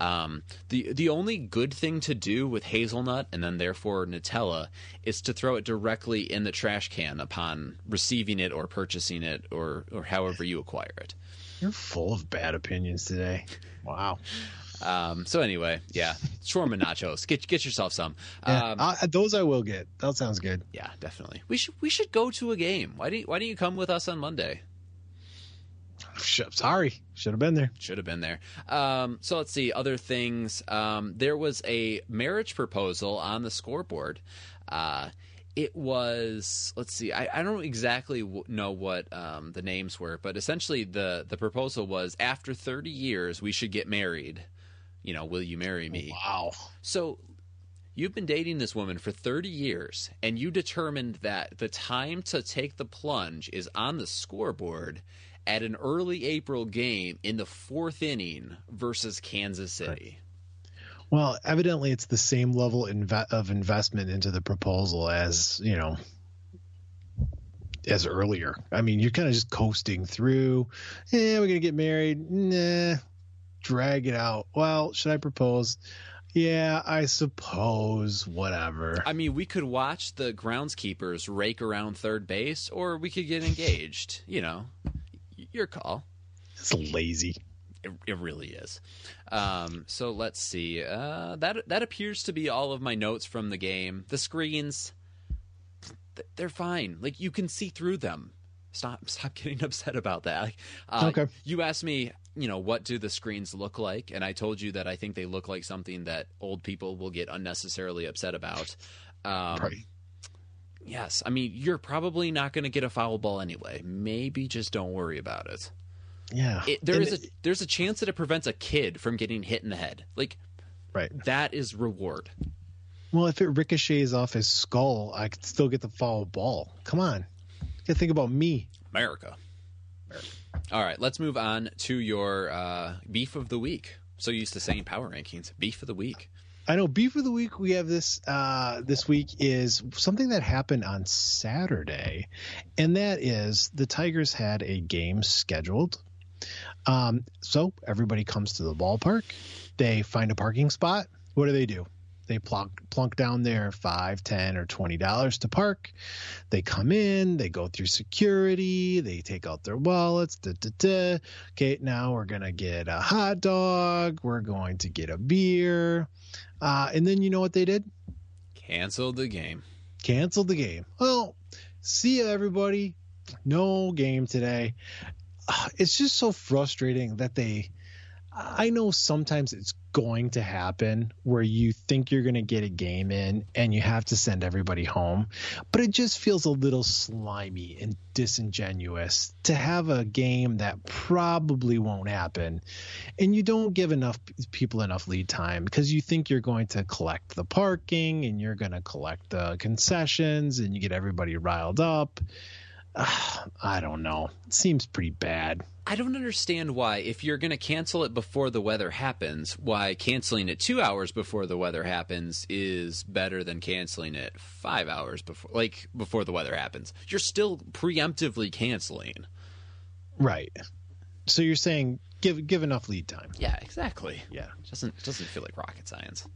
Um, the the only good thing to do with hazelnut and then therefore Nutella is to throw it directly in the trash can upon receiving it or purchasing it or, or however you acquire it. You're full of bad opinions today. Wow. Um, so anyway, yeah, shawarma nachos. Get get yourself some. Um, yeah, I, those I will get. That sounds good. Yeah, definitely. We should we should go to a game. Why don't you, why don't you come with us on Monday? Sorry, should have been there. Should have been there. Um, so let's see other things. Um, there was a marriage proposal on the scoreboard. Uh, it was let's see. I, I don't exactly w- know what um, the names were, but essentially the the proposal was after thirty years we should get married. you know, will you marry me? Wow. So you've been dating this woman for thirty years, and you determined that the time to take the plunge is on the scoreboard at an early April game in the fourth inning versus Kansas City. Well, evidently it's the same level inve- of investment into the proposal as, you know, as earlier. I mean, you're kind of just coasting through. Yeah, we're going to get married. Nah, drag it out. Well, should I propose? Yeah, I suppose, whatever. I mean, we could watch the groundskeepers rake around third base, or we could get engaged. You know, your call. It's lazy. It, it really is. Um, so let's see. Uh, that, that appears to be all of my notes from the game. The screens... they're fine. Like, you can see through them. Stop stop getting upset about that. Like, uh, okay. You asked me, you know, what do the screens look like? And I told you that I think they look like something that old people will get unnecessarily upset about. Um, right. Yes. I mean, you're probably not going to get a foul ball anyway. Maybe just don't worry about it. Yeah. It, there and is it, a, there's a chance that it prevents a kid from getting hit in the head. Like, right. That is reward. Well, if it ricochets off his skull, I could still get the foul ball. Come on. You got to think about me. America. America. All right, let's move on to your uh, beef of the week. So used to saying power rankings. Beef of the week. I know. Beef of the week we have this uh, this week is something that happened on Saturday, and that is the Tigers had a game scheduled. Um, so everybody comes to the ballpark. They find a parking spot. What do they do? They plunk, plunk down their five, ten, or twenty dollars to park. They come in. They go through security. They take out their wallets. Da, da, da. Okay, now we're gonna get a hot dog. We're going to get a beer, uh, and then you know what they did? Canceled the game. Canceled the game. Well, see ya, everybody. No game today. Uh, it's just so frustrating that they. I know sometimes it's going to happen where you think you're going to get a game in and you have to send everybody home, but it just feels a little slimy and disingenuous to have a game that probably won't happen and you don't give enough people enough lead time because you think you're going to collect the parking and you're going to collect the concessions and you get everybody riled up. I don't know. It seems pretty bad. I don't understand why, if you're going to cancel it before the weather happens, why canceling it two hours before the weather happens is better than canceling it five hours before, like before the weather happens. You're still preemptively canceling. Right. So you're saying give give enough lead time. Yeah, exactly. Yeah. It doesn't it doesn't feel like rocket science.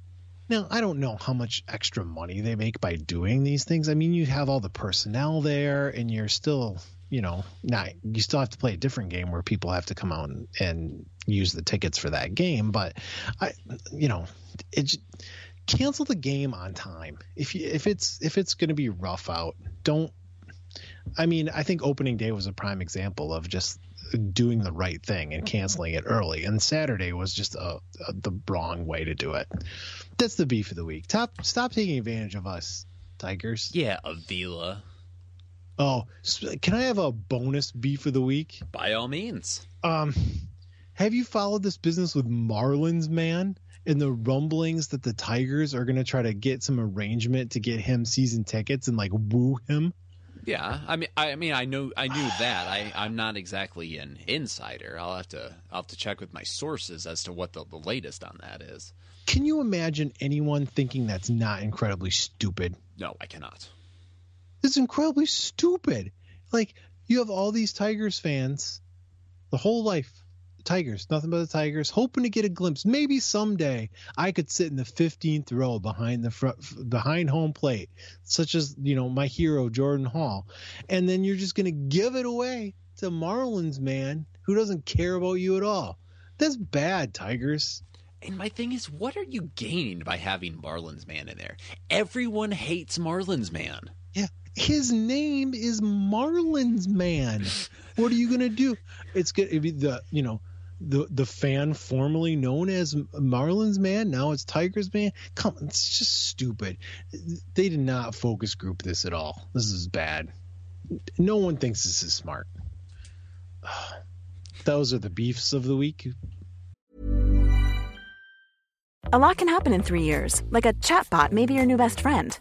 Now, I don't know how much extra money they make by doing these things. I mean, you have all the personnel there and you're still, you know, not, you still have to play a different game where people have to come out and, and use the tickets for that game. But, I, you know, it, cancel the game on time. If you, if it's if it's going to be rough out, don't. I mean, I think opening day was a prime example of just doing the right thing and canceling it early. And Saturday was just a, a, the wrong way to do it. That's the beef of the week. Top, stop taking advantage of us, Tigers. Yeah, Avila. Oh, can I have a bonus beef of the week? By all means. Um, have you followed this business with Marlins man and the rumblings that the Tigers are going to try to get some arrangement to get him season tickets and like woo him? Yeah, I mean, I mean, I know, I knew that. I, I'm not exactly an insider. I'll have to, I'll have to check with my sources as to what the, the latest on that is. Can you imagine anyone thinking that's not incredibly stupid? No, I cannot. It's incredibly stupid. Like, you have all these Tigers fans, the whole life, Tigers, nothing but the Tigers, hoping to get a glimpse. Maybe someday I could sit in the fifteenth row behind the front, behind home plate, such as, you know, my hero Jordan Hall. And then you're just going to give it away to Marlins man who doesn't care about you at all. That's bad, Tigers. And my thing is, what are you gaining by having Marlins man in there? Everyone hates Marlins man. Yeah. His name is Marlins man. What are you going to do? It's going to be the, you know, The the fan formerly known as Marlins man, now it's Tigers man. Come on, it's just stupid. They did not focus group this at all. This is bad. No one thinks this is smart. Those are the beefs of the week. A lot can happen in three years, like a chatbot may be your new best friend.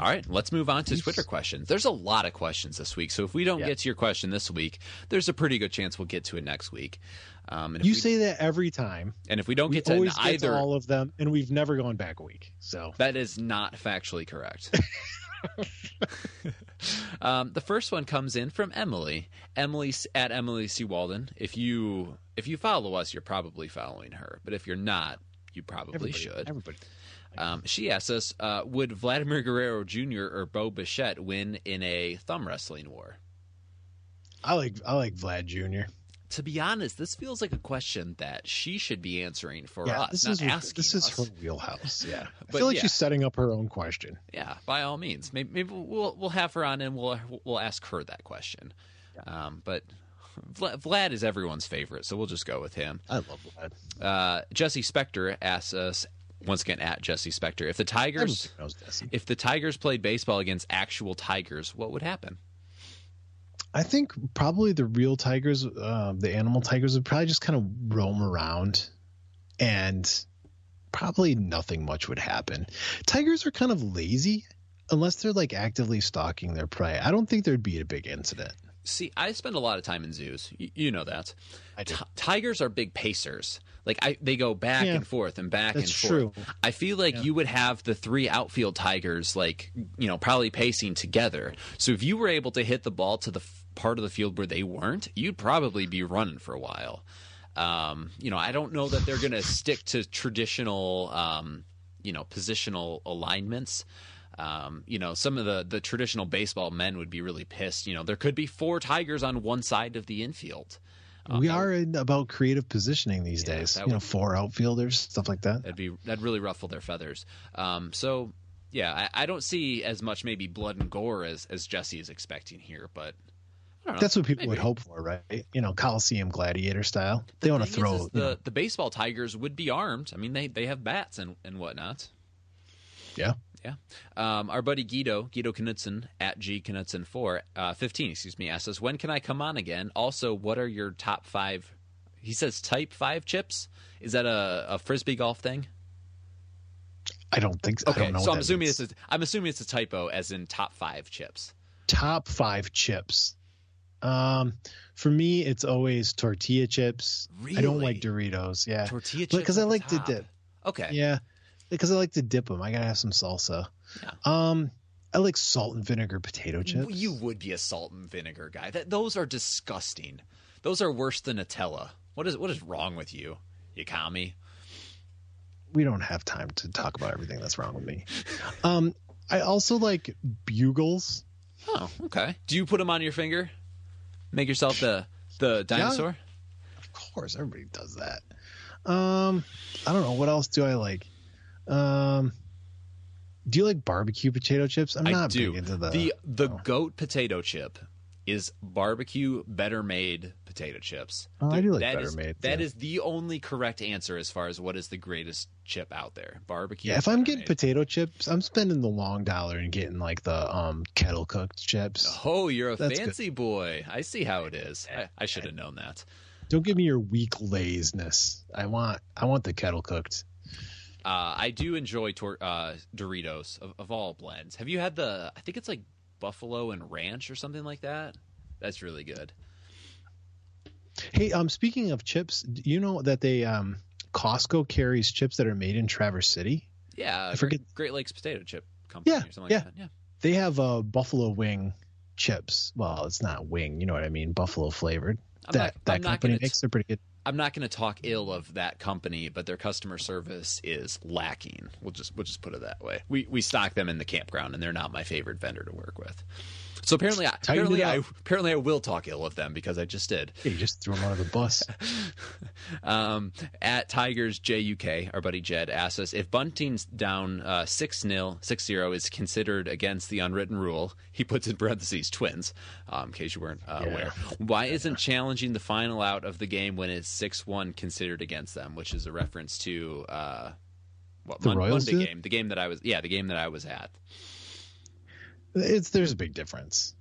All right, let's move on to Twitter questions. There's a lot of questions this week, so if we don't yeah. get to your question this week, there's a pretty good chance we'll get to it next week. Um, and if you we, say that every time. And if we don't we get to always either, get to all of them, and we've never gone back a week. So that is not factually correct. um, the first one comes in from Emily. Emily at Emily C. Walden. If you if you follow us, you're probably following her, but if you're not, you probably everybody, should. Everybody. Um, she asks us, uh, would Vladimir Guerrero Junior or Bo Bichette win in a thumb wrestling war? I like I like Vlad Junior To be honest, this feels like a question that she should be answering for yeah, us, this not is, asking This is us. Her wheelhouse, yeah. But I feel like yeah. she's setting up her own question. Yeah, by all means. Maybe, maybe we'll we'll have her on and we'll we'll ask her that question. Yeah. Um, but Vlad is everyone's favorite, so we'll just go with him. I love Vlad. Uh, Jesse Spector asks us, once again, at Jesse Spector, if the Tigers if the Tigers played baseball against actual Tigers, what would happen? I think probably the real Tigers, uh, the animal Tigers, would probably just kind of roam around, and probably nothing much would happen. Tigers are kind of lazy unless they're like actively stalking their prey. I don't think there'd be a big incident. See, I spend a lot of time in zoos. You, you know that. I do. T- tigers are big pacers. Like I, they go back yeah, and forth and back and forth. True. I feel like yeah. you would have the three outfield Tigers, like, you know, probably pacing together. So if you were able to hit the ball to the f- part of the field where they weren't, you'd probably be running for a while. Um, you know, I don't know that they're going to stick to traditional, um, you know, positional alignments. Um, you know, some of the, the traditional baseball men would be really pissed. You know, there could be four Tigers on one side of the infield. We are in about creative positioning these yeah, days. You would, know, four outfielders, stuff like that. That'd be that'd really ruffle their feathers. Um, so, yeah, I, I don't see as much maybe blood and gore as, as Jesse is expecting here, but I don't know. That's what people maybe. would hope for, right? You know, Coliseum gladiator style. The they want to throw. Is, is the, you know. the baseball Tigers would be armed. I mean, they, they have bats and, and whatnot. Yeah. Yeah. Um, our buddy Guido, Guido Knudsen, at G Knudsen four, uh, fifteen, excuse me, asks us, when can I come on again? Also, what are your top five? He says type five chips. Is that a, a Frisbee golf thing? I don't think so. Okay, I don't know so I'm assuming, it's a, I'm assuming it's a typo as in top five chips. Top five chips. Um, for me, it's always tortilla chips. Really? I don't like Doritos. Yeah. Tortilla chips. Because I like to dip. Okay. Yeah. Because I like to dip them. I got to have some salsa. Yeah. Um, I like salt and vinegar potato chips. You would be a salt and vinegar guy. That, those are disgusting. Those are worse than Nutella. What is what is wrong with you, you commie? We don't have time to talk about everything that's wrong with me. Um, I also like bugles. Oh, okay. Do you put them on your finger? Make yourself the, the dinosaur? Yeah, of course. Everybody does that. Um, I don't know. What else do I like? Um, do you like barbecue potato chips? I'm not I do. big into the the the oh. goat potato chip is barbecue better made potato chips. Oh, I do like that better is, made. That yeah. is the only correct answer as far as what is the greatest chip out there. Barbecue. Yeah, if I'm getting made. potato chips, I'm spending the long dollar and getting like the um kettle cooked chips. Oh, you're a That's fancy good. boy. I see how it is. I, I should have known that. Don't give me your weak laziness. I want I want the kettle cooked. Uh, I do enjoy tor- uh, Doritos of, of all blends. Have you had the, I think it's like Buffalo and Ranch or something like that? That's really good. Hey, um, speaking of chips, do you know that they, um, Costco carries chips that are made in Traverse City? Yeah. I forget. Great Lakes Potato Chip Company yeah, or something yeah. like that. Yeah. They have uh, buffalo wing chips. Well, it's not wing. You know what I mean? Buffalo flavored. I'm that not, that I'm company not gonna makes. T- they're pretty good. I'm not going to talk ill of that company, but their customer service is lacking. We'll just we'll just put it that way. We we stock them in the campground, and they're not my favorite vendor to work with. So apparently, I, apparently, I, apparently I will talk ill of them because I just did. Yeah, you just threw them under the bus. um, at Tigers J U K, our buddy Jed asks us, if Bunting's down uh, six nil, six zero is considered against the unwritten rule, he puts in parentheses twins, um, in case you weren't uh, yeah. aware, why yeah. isn't challenging the final out of the game when it's six one considered against them, which is a reference to uh, what, the Mon- Monday game, the game that I was, yeah, the game that I was at. It's there's a big difference.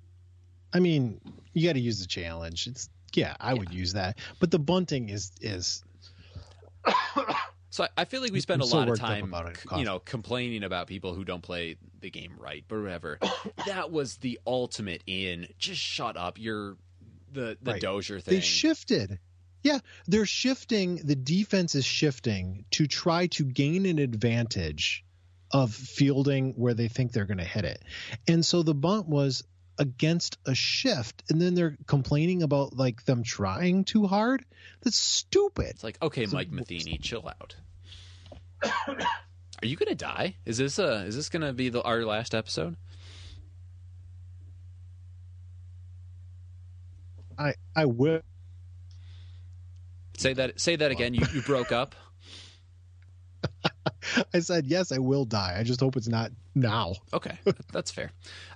I mean, you got to use the challenge. It's yeah, I yeah. would use that, but the bunting is is. So I feel like we spend I'm a lot of time, it, you know, complaining about people who don't play the game right, but whatever. That was the ultimate in just shut up. You're the the right. Dozier thing. They shifted. Yeah, they're shifting. The defense is shifting to try to gain an advantage of fielding where they think they're going to hit it. And so the bunt was against a shift, and then they're complaining about like them trying too hard. That's stupid. It's like, okay, it's Mike a- Matheny, chill out. Are you going to die? Is this uh is this going to be the our last episode? I I will Say that say that again. You you broke up. I said, yes, I will die. I just hope it's not now. Okay, that's fair.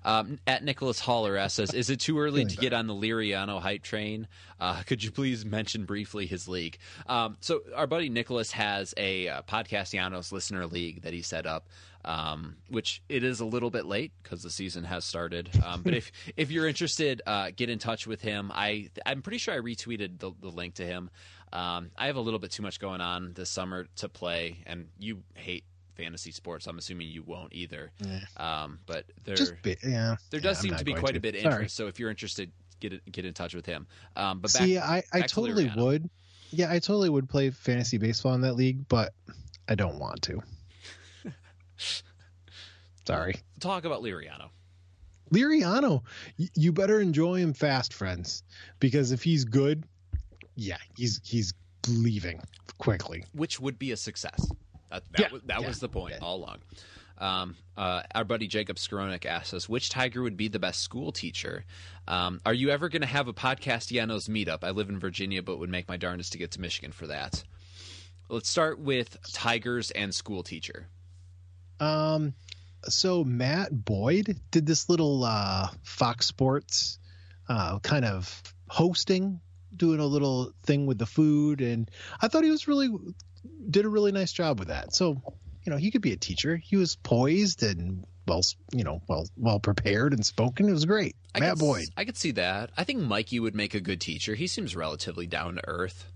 Um, at Nicholas Haller says, is it too early to get on the Liriano hype train? Uh, could you please mention briefly his league? Um, so our buddy Nicholas has a uh, Podcastellanos listener league that he set up, um, which it is a little bit late because the season has started. Um, but if, if you're interested, uh, get in touch with him. I, I'm pretty sure I retweeted the, the link to him. Um, I have a little bit too much going on this summer to play, and you hate fantasy sports. I'm assuming you won't either. Yeah. Um, but there, be, yeah. there does yeah, seem to be quite to. a bit of interest. Sorry. So if you're interested, get it, get in touch with him. Um, but back, see, I, I back totally to would. Yeah, I totally would play fantasy baseball in that league, but I don't want to. Sorry. Talk about Liriano. Liriano, you better enjoy him fast, friends, because if he's good. Yeah, he's he's leaving quickly, which would be a success. That, that, yeah, was, that yeah, was the point yeah. all along. Um, uh, our buddy Jacob Skronik asked us, which Tiger would be the best school teacher? Um, are you ever going to have a Podcastellanos meetup? I live in Virginia, but would make my darndest to get to Michigan for that. Let's start with Tigers and school teacher. Um, so Matt Boyd did this little uh, Fox Sports uh, kind of hosting doing a little thing with the food, and I thought he was really did a really nice job with that. So, you know, he could be a teacher. He was poised and well, you know, well, well prepared and spoken. It was great. I Matt could, Boyd. I could see that. I think Mikey would make a good teacher. He seems relatively down to earth.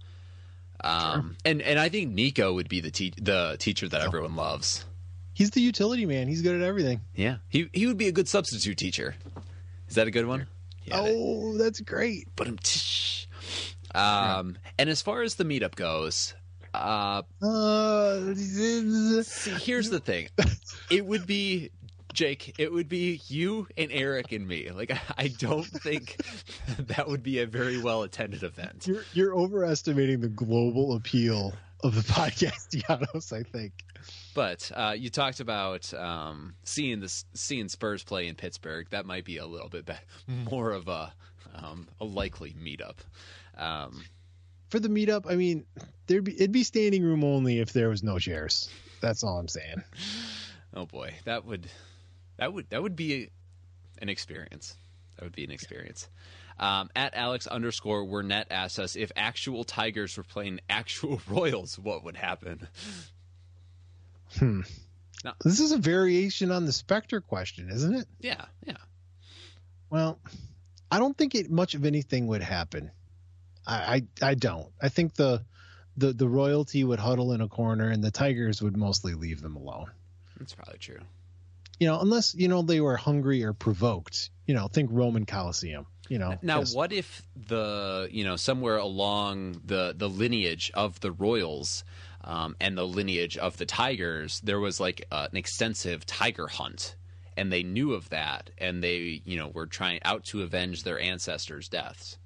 Um, sure. and, and I think Nico would be the te- the teacher that oh. everyone loves. He's the utility man. He's good at everything. Yeah. He, he would be a good substitute teacher. Is that a good one? Yeah, oh, that, that's great. But I'm t- Um, and as far as the meetup goes, uh, uh, see, here's the thing. It would be, Jake, it would be you and Eric and me. Like, I don't think that would be a very well-attended event. You're, you're overestimating the global appeal of the Podcastellanos, I think. But uh, you talked about um, seeing, this, seeing Spurs play in Pittsburgh. That might be a little bit better, more of a, um, a likely meetup. Um, for the meetup, I mean, there'd be it'd be standing room only if there was no chairs. That's all I'm saying. Oh boy, that would that would that would be an experience. That would be an experience. Um, at Alex underscore Wernette asks us if actual Tigers were playing actual Royals, what would happen? Hmm. Now, this is a variation on the Spectre question, isn't it? Yeah, yeah. Well, I don't think it much of anything would happen. I, I don't. I think the, the the royalty would huddle in a corner, and the Tigers would mostly leave them alone. That's probably true. You know, unless, you know, they were hungry or provoked. You know, think Roman Coliseum. You know. Now, just... what if the, you know, somewhere along the, the lineage of the Royals um, and the lineage of the Tigers, there was like uh, an extensive tiger hunt, and they knew of that, and they, you know, were trying out to avenge their ancestors' deaths.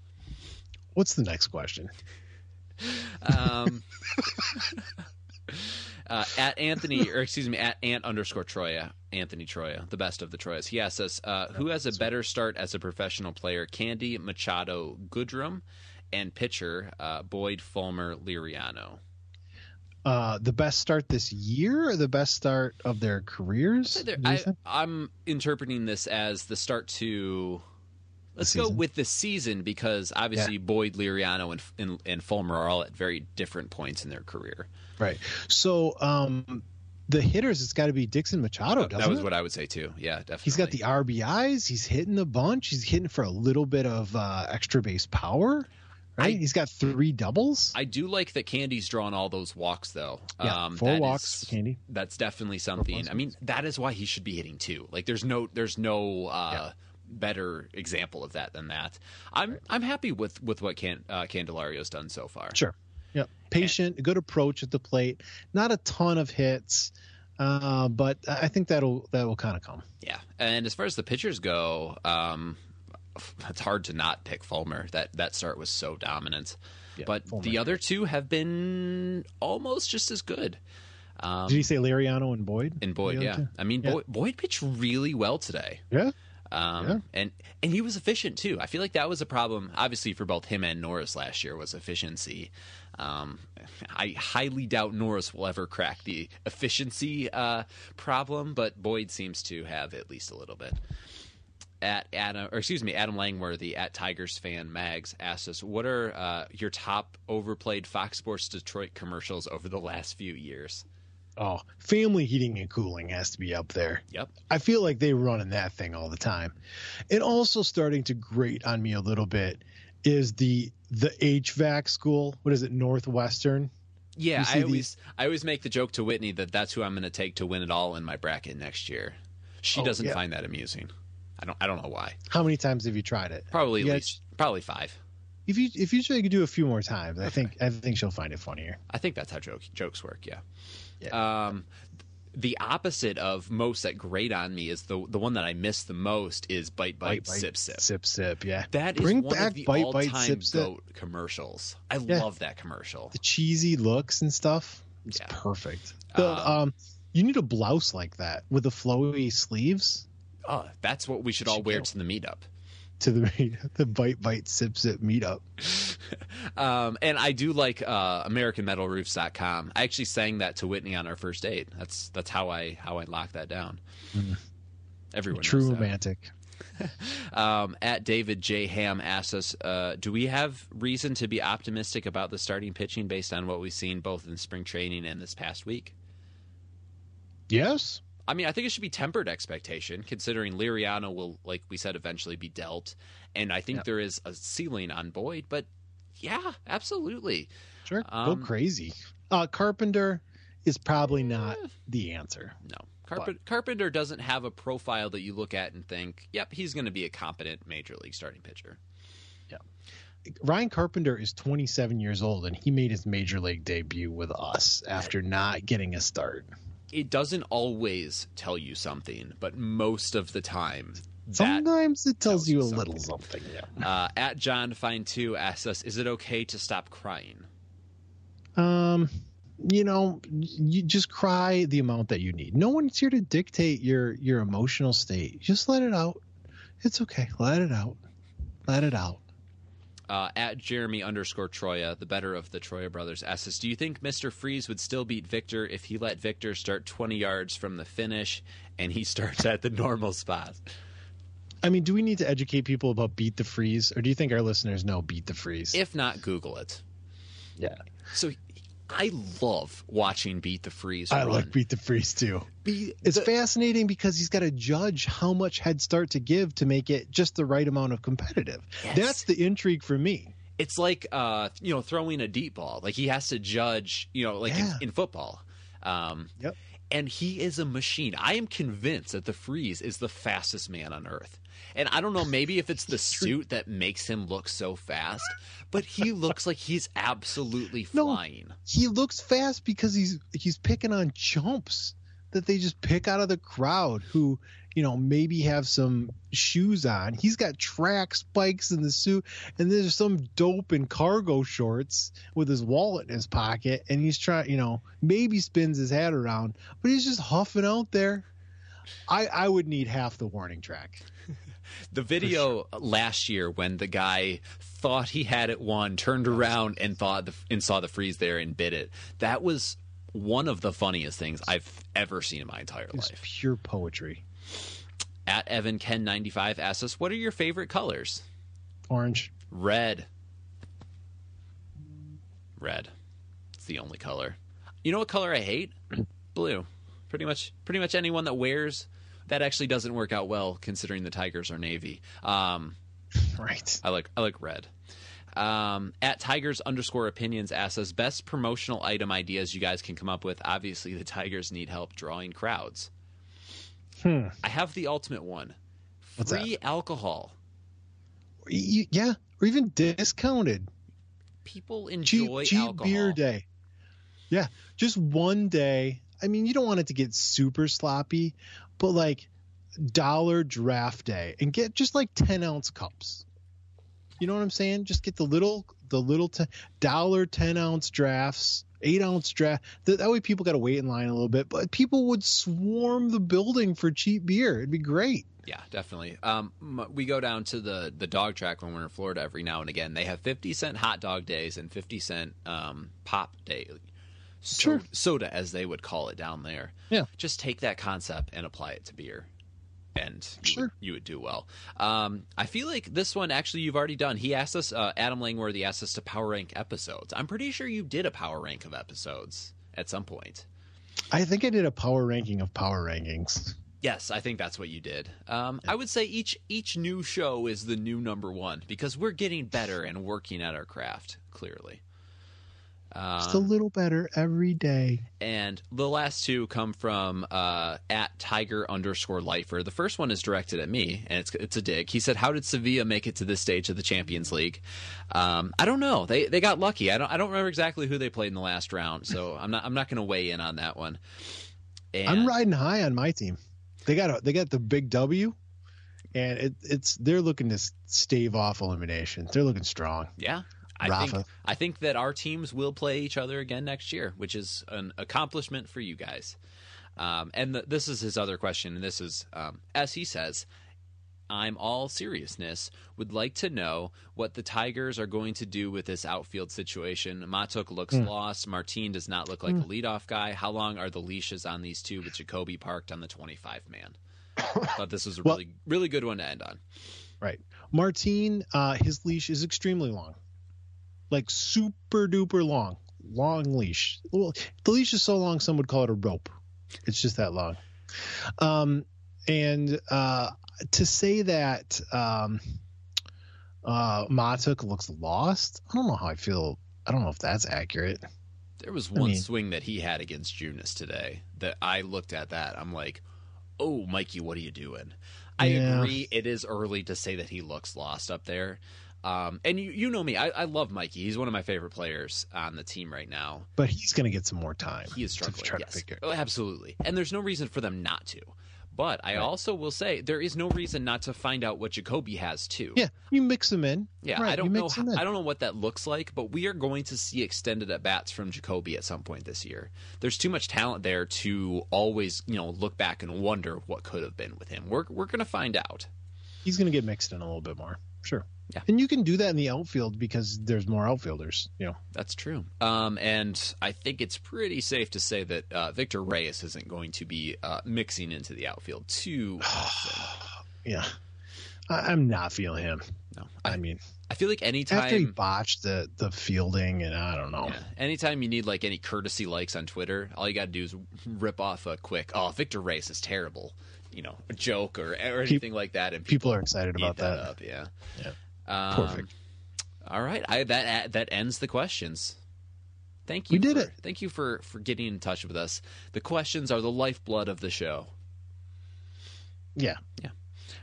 What's the next question? Um, uh, at Anthony, or excuse me, at Ant underscore Troya, Anthony Troya, the best of the Troyas. He asks us, uh, who has a better start as a professional player, Candy, Machado, Goodrum, and pitcher, uh, Boyd, Fulmer, Liriano? Uh, the best start this year or the best start of their careers? I, I'm interpreting this as the start to... Let's go with the season, because obviously yeah. Boyd, Liriano, and, and and Fulmer are all at very different points in their career. Right. So um, the hitters, it's got to be Dixon Machado, doesn't it? That was it? What I would say, too. Yeah, definitely. He's got the R B Is. He's hitting a bunch. He's hitting for a little bit of uh, extra base power. Right? I, he's got three doubles. I do like that Candy's drawn all those walks, though. Yeah, um, four walks, is, Candy. That's definitely something. I mean, that is why he should be hitting two. Like, there's no... There's no uh, yeah. better example of that than that. I'm right. I'm happy with with what Can, uh, Candelario's done so far. Sure. Yeah. Patient, and, good approach at the plate. Not a ton of hits, uh, but I think that'll that'll kind of come. Yeah. And as far as the pitchers go, um, it's hard to not pick Fulmer. That that start was so dominant. Yeah, but Fulmer. The other two have been almost just as good. Um, Did you say Liriano and Boyd? And Boyd, yeah. Two? I mean, yeah. Boyd, Boyd pitched really well today. Yeah. Um, yeah. and, and he was efficient too. I feel like that was a problem, obviously, for both him and Norris last year, was efficiency. Um, I highly doubt Norris will ever crack the efficiency, uh, problem, but Boyd seems to have at least a little bit. At Adam, or excuse me, Adam Langworthy at Tigers Fan Mags asked us, what are, uh, your top overplayed Fox Sports Detroit commercials over the last few years? Oh, family heating and cooling has to be up there. Yep. I feel like they run in that thing all the time. And also starting to grate on me a little bit is the the H V A C school. What is it? Northwestern? Yeah, I always the... I always make the joke to Whitney that that's who I'm going to take to win it all in my bracket next year. She oh, doesn't yeah. find that amusing. I don't I don't know why. How many times have you tried it? Probably you at least got... probably five. If you if you could do a few more times, okay. I think I think she'll find it funnier. I think that's how jokes jokes work, yeah. Yeah. Um, the opposite of most that grate on me is the the one that I miss the most is bite bite, bite sip sip sip sip. Yeah, that Bring is one back of the bite, all bite, time sip, goat sip. commercials. I yeah. love that commercial. The cheesy looks and stuff. It's yeah. perfect. The, um, um, you need a blouse like that with the flowy sleeves. Oh, uh, that's what we should all wear to the meetup. To the the bite bite sip sip meetup, um, and I do like uh, American Metal Roofs dot com. I actually sang that to Whitney on our first date. That's that's how I how I locked that down. Mm. Everyone, true romantic. um, at David J Ham asks us, uh, do we have reason to be optimistic about the starting pitching based on what we've seen both in spring training and this past week? Yes. I mean, I think it should be tempered expectation, considering Liriano will, like we said, eventually be dealt. And I think yeah. there is a ceiling on Boyd, but yeah, absolutely. Sure, um, go crazy. Uh, Carpenter is probably not yeah. the answer. No, Carp- Carpenter doesn't have a profile that you look at and think, yep, he's going to be a competent major league starting pitcher. Yeah. Ryan Carpenter is twenty-seven years old, and he made his major league debut with us after not getting a start. It doesn't always tell you something, but most of the time. Sometimes it tells, tells you a something. little something. Yeah. Uh, at John Fine two asks us, is it okay to stop crying? Um, you know, you just cry the amount that you need. No one's here to dictate your, your emotional state. Just let it out. It's okay. Let it out. Let it out. Uh, at Jeremy underscore Troya, the better of the Troya brothers, asks us, do you think Mister Freeze would still beat Victor if he let Victor start twenty yards from the finish and he starts at the normal spot? I mean, do we need to educate people about Beat the Freeze, or do you think our listeners know Beat the Freeze? If not, Google it. Yeah. So I love watching Beat the Freeze. I run. like Beat the Freeze, too. Be- it's the- fascinating because he's got to judge how much head start to give to make it just the right amount of competitive. Yes. That's the intrigue for me. It's like, uh, you know, throwing a deep ball. Like, he has to judge, you know, like yeah. in, in football. Um, yep. And he is a machine. I am convinced that the Freeze is the fastest man on earth. And I don't know, maybe if it's the suit that makes him look so fast, but he looks like he's absolutely flying. No, he looks fast because he's he's picking on jumps. that they just pick out of the crowd who, you know, maybe have some shoes on. He's got track spikes in the suit, and there's some dope in cargo shorts with his wallet in his pocket, and he's trying, you know, maybe spins his hat around, but he's just huffing out there. I, I would need half the warning track. The video sure. last year when the guy thought he had it won, turned around and thought the, and saw the freeze there and bit it. That was one of the funniest things I've ever seen in my entire it was life. Pure poetry. At Evan Ken ninety-five asks us, "What are your favorite colors?" Orange, red, red. It's the only color. You know what color I hate? Blue. Pretty much, pretty much anyone that wears that actually doesn't work out well, considering the Tigers are navy. Um, right. I like I like red. Um, at Tigers underscore opinions asks us, best promotional item ideas you guys can come up with. Obviously, the Tigers need help drawing crowds. Hmm. I have the ultimate one. What's free that? Alcohol. You, yeah, or even discounted. People enjoy cheap, cheap alcohol. Beer day. Yeah, just one day. I mean, you don't want it to get super sloppy, but like dollar draft day and get just like ten ounce cups. You know what I'm saying? Just get the little, the little t- dollar ten ounce drafts, eight ounce draft. That, that way people got to wait in line a little bit, but people would swarm the building for cheap beer. It'd be great. Yeah, definitely. Um, we go down to the, the dog track when we're in Florida every now and again. They have fifty cent hot dog days and fifty cent um, pop day. So, sure. Soda, as they would call it down there. Yeah. Just take that concept and apply it to beer, and you, sure. would, you would do well. Um, I feel like this one, actually, you've already done. He asked us, uh, Adam Langworthy asked us to power rank episodes. I'm pretty sure you did a power rank of episodes at some point. I think I did a power ranking of power rankings. Yes, I think that's what you did. Um, yeah. I would say each each new show is the new number one because we're getting better and working at our craft, clearly. Um, just a little better every day. And the last two come from uh, at Tiger underscore Lifer. The first one is directed at me, and it's it's a dig. He said, "How did Sevilla make it to this stage of the Champions League?" Um, I don't know. They they got lucky. I don't I don't remember exactly who they played in the last round, so I'm not I'm not going to weigh in on that one. And I'm riding high on my team. They got a, they got the big W. And it, it's they're looking to stave off elimination. They're looking strong. Yeah. I think, I think that our teams will play each other again next year, which is an accomplishment for you guys. Um, and the, this is his other question, and this is, um, as he says, I'm all seriousness, would like to know what the Tigers are going to do with this outfield situation. Matuk looks mm. lost. Martin does not look like mm. a leadoff guy. How long are the leashes on these two with Jacoby parked on the twenty-five man? I thought this was a well, really, really good one to end on. Right. Martin, uh, his leash is extremely long. Like super duper long, long leash. Well, the leash is so long, some would call it a rope. It's just that long. Um, and uh, to say that um, uh, Matuk looks lost, I don't know how I feel. I don't know if that's accurate. There was one I mean, swing that he had against Junis today that I looked at that. I'm like, oh, Mikey, what are you doing? I yeah. agree. It is early to say that he looks lost up there. Um, and you, you know me, I, I love Mikey. He's one of my favorite players on the team right now. But he's going to get some more time. He is struggling, to try yes. to figure it out. Oh, absolutely. And there's no reason for them not to. But I right. also will say there is no reason not to find out what Jacoby has, too. Yeah, you mix them in. Yeah, right. I don't you know I don't know what that looks like, but we are going to see extended at-bats from Jacoby at some point this year. There's too much talent there to always, you know, look back and wonder what could have been with him. We're, we're going to find out. He's going to get mixed in a little bit more. Sure. Yeah. And you can do that in the outfield because there's more outfielders. You know. That's true. Um, and I think it's pretty safe to say that uh, Victor Reyes isn't going to be uh, mixing into the outfield too often. yeah. I- I'm not feeling him. No. I, I mean, I feel like anytime. After he botched the, the fielding, and I don't know. Yeah. Anytime you need like any courtesy likes on Twitter, all you got to do is rip off a quick, oh, Victor Reyes is terrible, you know, a joke or, or anything people, like that. And people, people are excited about that. that up. Yeah. Yeah. Um, Perfect. All right. I, that that ends the questions. Thank you. We did for, it. Thank you for, for getting in touch with us. The questions are the lifeblood of the show. Yeah. Yeah.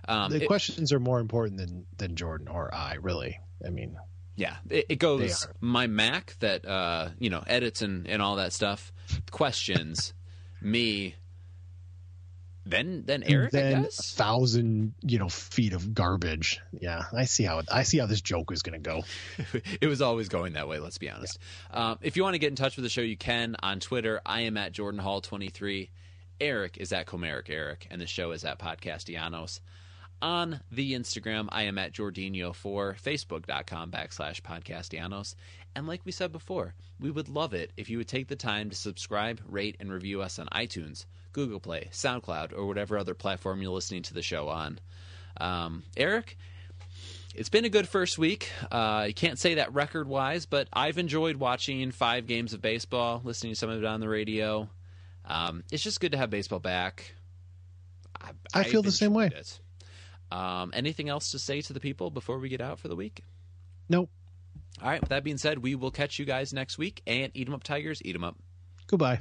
Um, the it, questions are more important than, than Jordan or I, really. I mean. Yeah. It, it goes my Mac that, uh, you know, edits and, and all that stuff. Questions. me. Then, then Eric, and then I guess? a thousand, you know, feet of garbage. Yeah, I see how it, I see how this joke is going to go. It was always going that way. Let's be honest. Yeah. Um, if you want to get in touch with the show, you can on Twitter. I am at Jordan Hall twenty-three. Eric is at Comerica Eric, and the show is at Podcastellanos. On the Instagram, I am at Jordinho four, facebook.com backslash Podcastellanos. And like we said before, we would love it if you would take the time to subscribe, rate, and review us on iTunes, Google Play, SoundCloud, or whatever other platform you're listening to the show on. Um, Eric, it's been a good first week. Uh, you can't say that record-wise, but I've enjoyed watching five games of baseball, listening to some of it on the radio. Um, it's just good to have baseball back. I, I feel the same way. It. Um, anything else to say to the people before we get out for the week? Nope. All right. With that being said, we will catch you guys next week, and eat 'em up, Tigers. Eat 'em up. Goodbye.